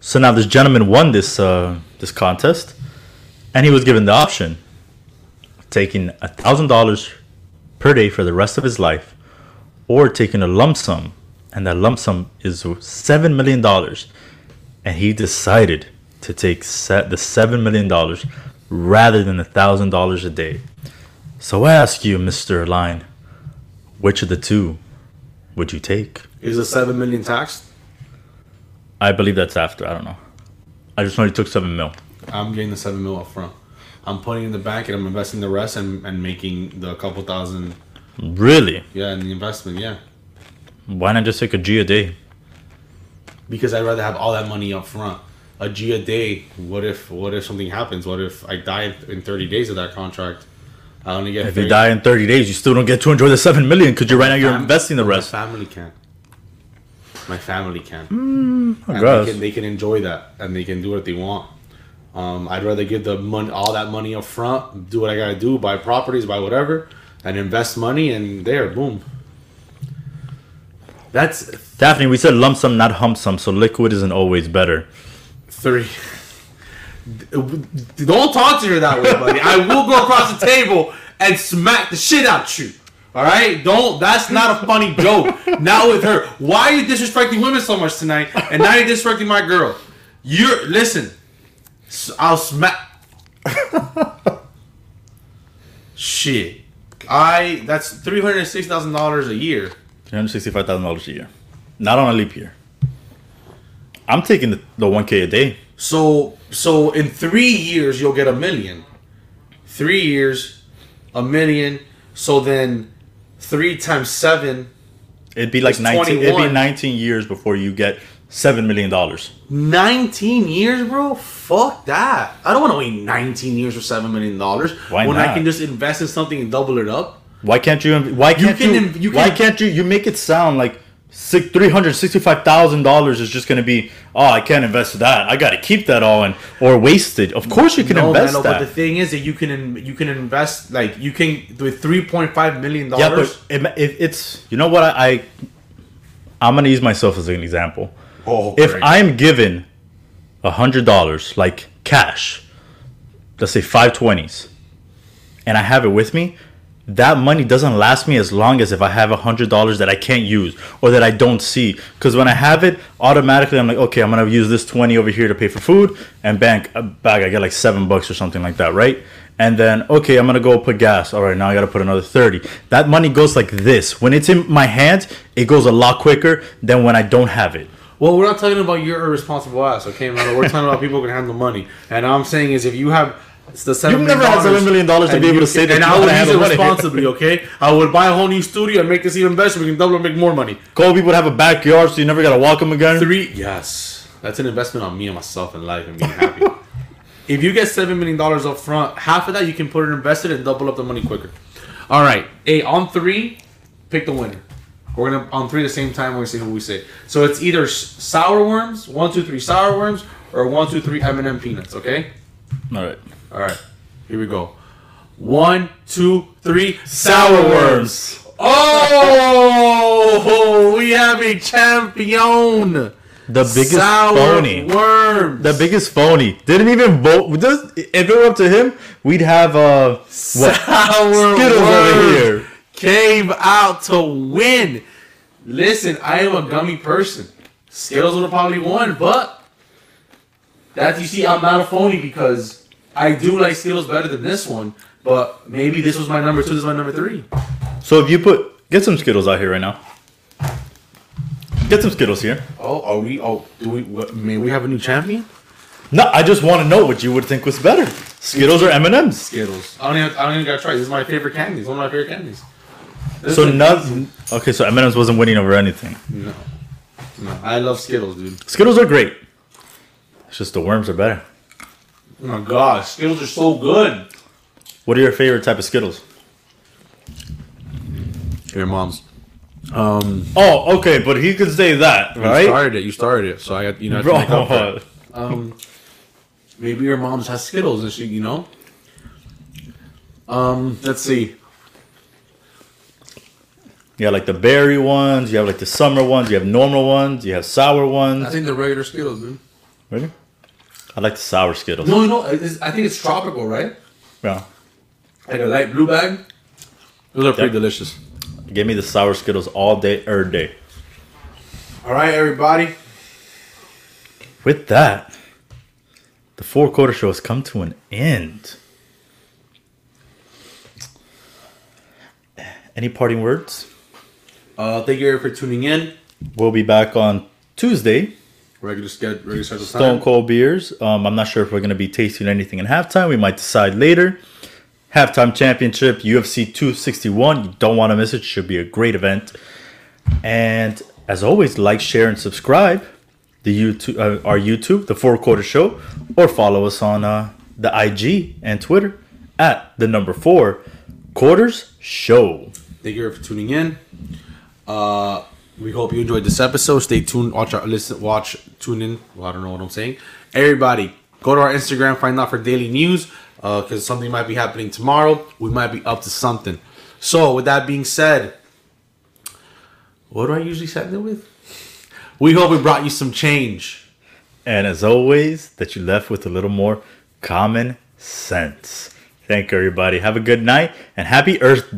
So now this gentleman won this contest, and he was given the option of taking $1,000 per day for the rest of his life or taking a lump sum, and that lump sum is $7 million. And he decided to take the $7 million rather than $1,000 a day. So I ask you, Mr. Line, which of the two would you take? Is the $7 million taxed? I believe that's after. I don't know. I just know he took $7 million. I'm getting the $7 million up front. I'm putting it in the bank and I'm investing the rest and making the couple thousand. Really? Yeah, in the investment, yeah. Why not just take a G a day? Because I'd rather have all that money up front. A G a day, what if something happens? What if I die in 30 days of that contract? I only get. If you die in 30 days, you still don't get to enjoy the $7 million because you're investing the rest. My family can't. My family can. They can enjoy that and they can do what they want. I'd rather give the money, all that money up front, do what I gotta do, buy properties, buy whatever, and invest money, and there, boom. That's Daphne. We said lump sum, not hump sum, so liquid isn't always better. Three. Don't talk to her that way, buddy. I will go across the table and smack the shit out you. All right, don't. That's not a funny joke. Not with her. Why are you disrespecting women so much tonight? And now you're disrespecting my girl. Listen. I'll smack. Shit. That's $360,000 a year. $365,000 a year. Not on a leap year. I'm taking the 1K a day. So in 3 years you'll get $1 million. 3 years, $1 million. So then. 3 times 7. It'd be like 19. It'd be 19 years before you get $7 million. 19 years, bro. Fuck that. I don't want to wait 19 years for $7 million. Why not? When I can just invest in something and double it up. Why can't you? You make it sound like $365,000 is just going to be, oh, I can't invest that. I got to keep that all in or waste it. Of course you can invest that. But the thing is that you can invest, like, you can with $3.5 million. Yeah, but it's, you know what? I'm going to use myself as an example. Oh, if I'm given $100, like cash, let's say 520s, and I have it with me, that money doesn't last me as long as if I have $100 that I can't use or that I don't see. Because when I have it, automatically I'm like, okay, I'm going to use this 20 over here to pay for food. And bang, I get like $7 or something like that, right? And then, okay, I'm going to go put gas. All right, now I got to put another 30. That money goes like this. When it's in my hands, it goes a lot quicker than when I don't have it. Well, we're not talking about your irresponsible ass, okay, man? We're talking about people who can handle money. And all I'm saying is if you have... It's the $7 You've never had $7 million to be able to say that. And I would use it responsibly, okay? I would buy a whole new studio and make this even better so we can double and make more money. Kobe would have a backyard, so you never got to walk him again. Yes. That's an investment on me and myself in life and being happy. If you get $7 million up front, half of that you can put it invested and double up the money quicker. All right. Hey, on three, pick the winner. We're going to, on three at the same time, we're going to see who we say. So it's either sour worms, 1, 2, 3 sour worms, or 1, 2, 3 M&M peanuts, okay? All right. All right, here we go. 1, 2, 3, sour worms. Oh, we have a champion. The biggest sour phony. Worms. The biggest phony. Didn't even vote. Just, if it were up to him, we'd have sour Skittles over here. Came out to win. Listen, I am a gummy person. Skittles would have probably won, but that you see, I'm not a phony because. I do like Skittles better than this one, but maybe this was my number two, this is my number three. So if you get some Skittles out here right now. Get some Skittles here. Oh, are we, may we have a new champion? No, I just want to know what you would think was better. Skittles or M&M's? Skittles. I don't even got to try. This is my favorite candy. It's one of my favorite candies. Okay, so M&M's wasn't winning over anything. No, I love Skittles, dude. Skittles are great. It's just the worms are better. Oh my God, Skittles are so good. What are your favorite type of Skittles? Your mom's. Oh, okay, but he could say that, right? You started it, so I got, you know. Bro, maybe your mom's has Skittles and she, you know. Let's see. You have like the berry ones. You have like the summer ones. You have normal ones. You have sour ones. I think the regular Skittles, dude. Really? I like the sour Skittles. No. I think it's tropical, right? Yeah. Like a light blue bag. Those are pretty delicious. Give me the sour Skittles all day, every day. All right, everybody. With that, the four-quarter show has come to an end. Any parting words? Thank you, Eric, for tuning in. We'll be back on Tuesday. Regular schedule time. Stone Cold Beers. I'm not sure if we're going to be tasting anything in halftime. We might decide later. Halftime Championship, UFC 261. You don't want to miss it. Should be a great event. And as always, like, share, and subscribe our YouTube, The Four-Quarter Show, or follow us on the IG and Twitter at the number 4 Quarters Show. Thank you for tuning in. We hope you enjoyed this episode. Stay tuned. Tune in. Well, I don't know what I'm saying. Everybody, go to our Instagram. Find out for daily news because something might be happening tomorrow. We might be up to something. So, with that being said, what do I usually send it with? We hope we brought you some change. And as always, that you left with a little more common sense. Thank you, everybody. Have a good night and happy Earth Day.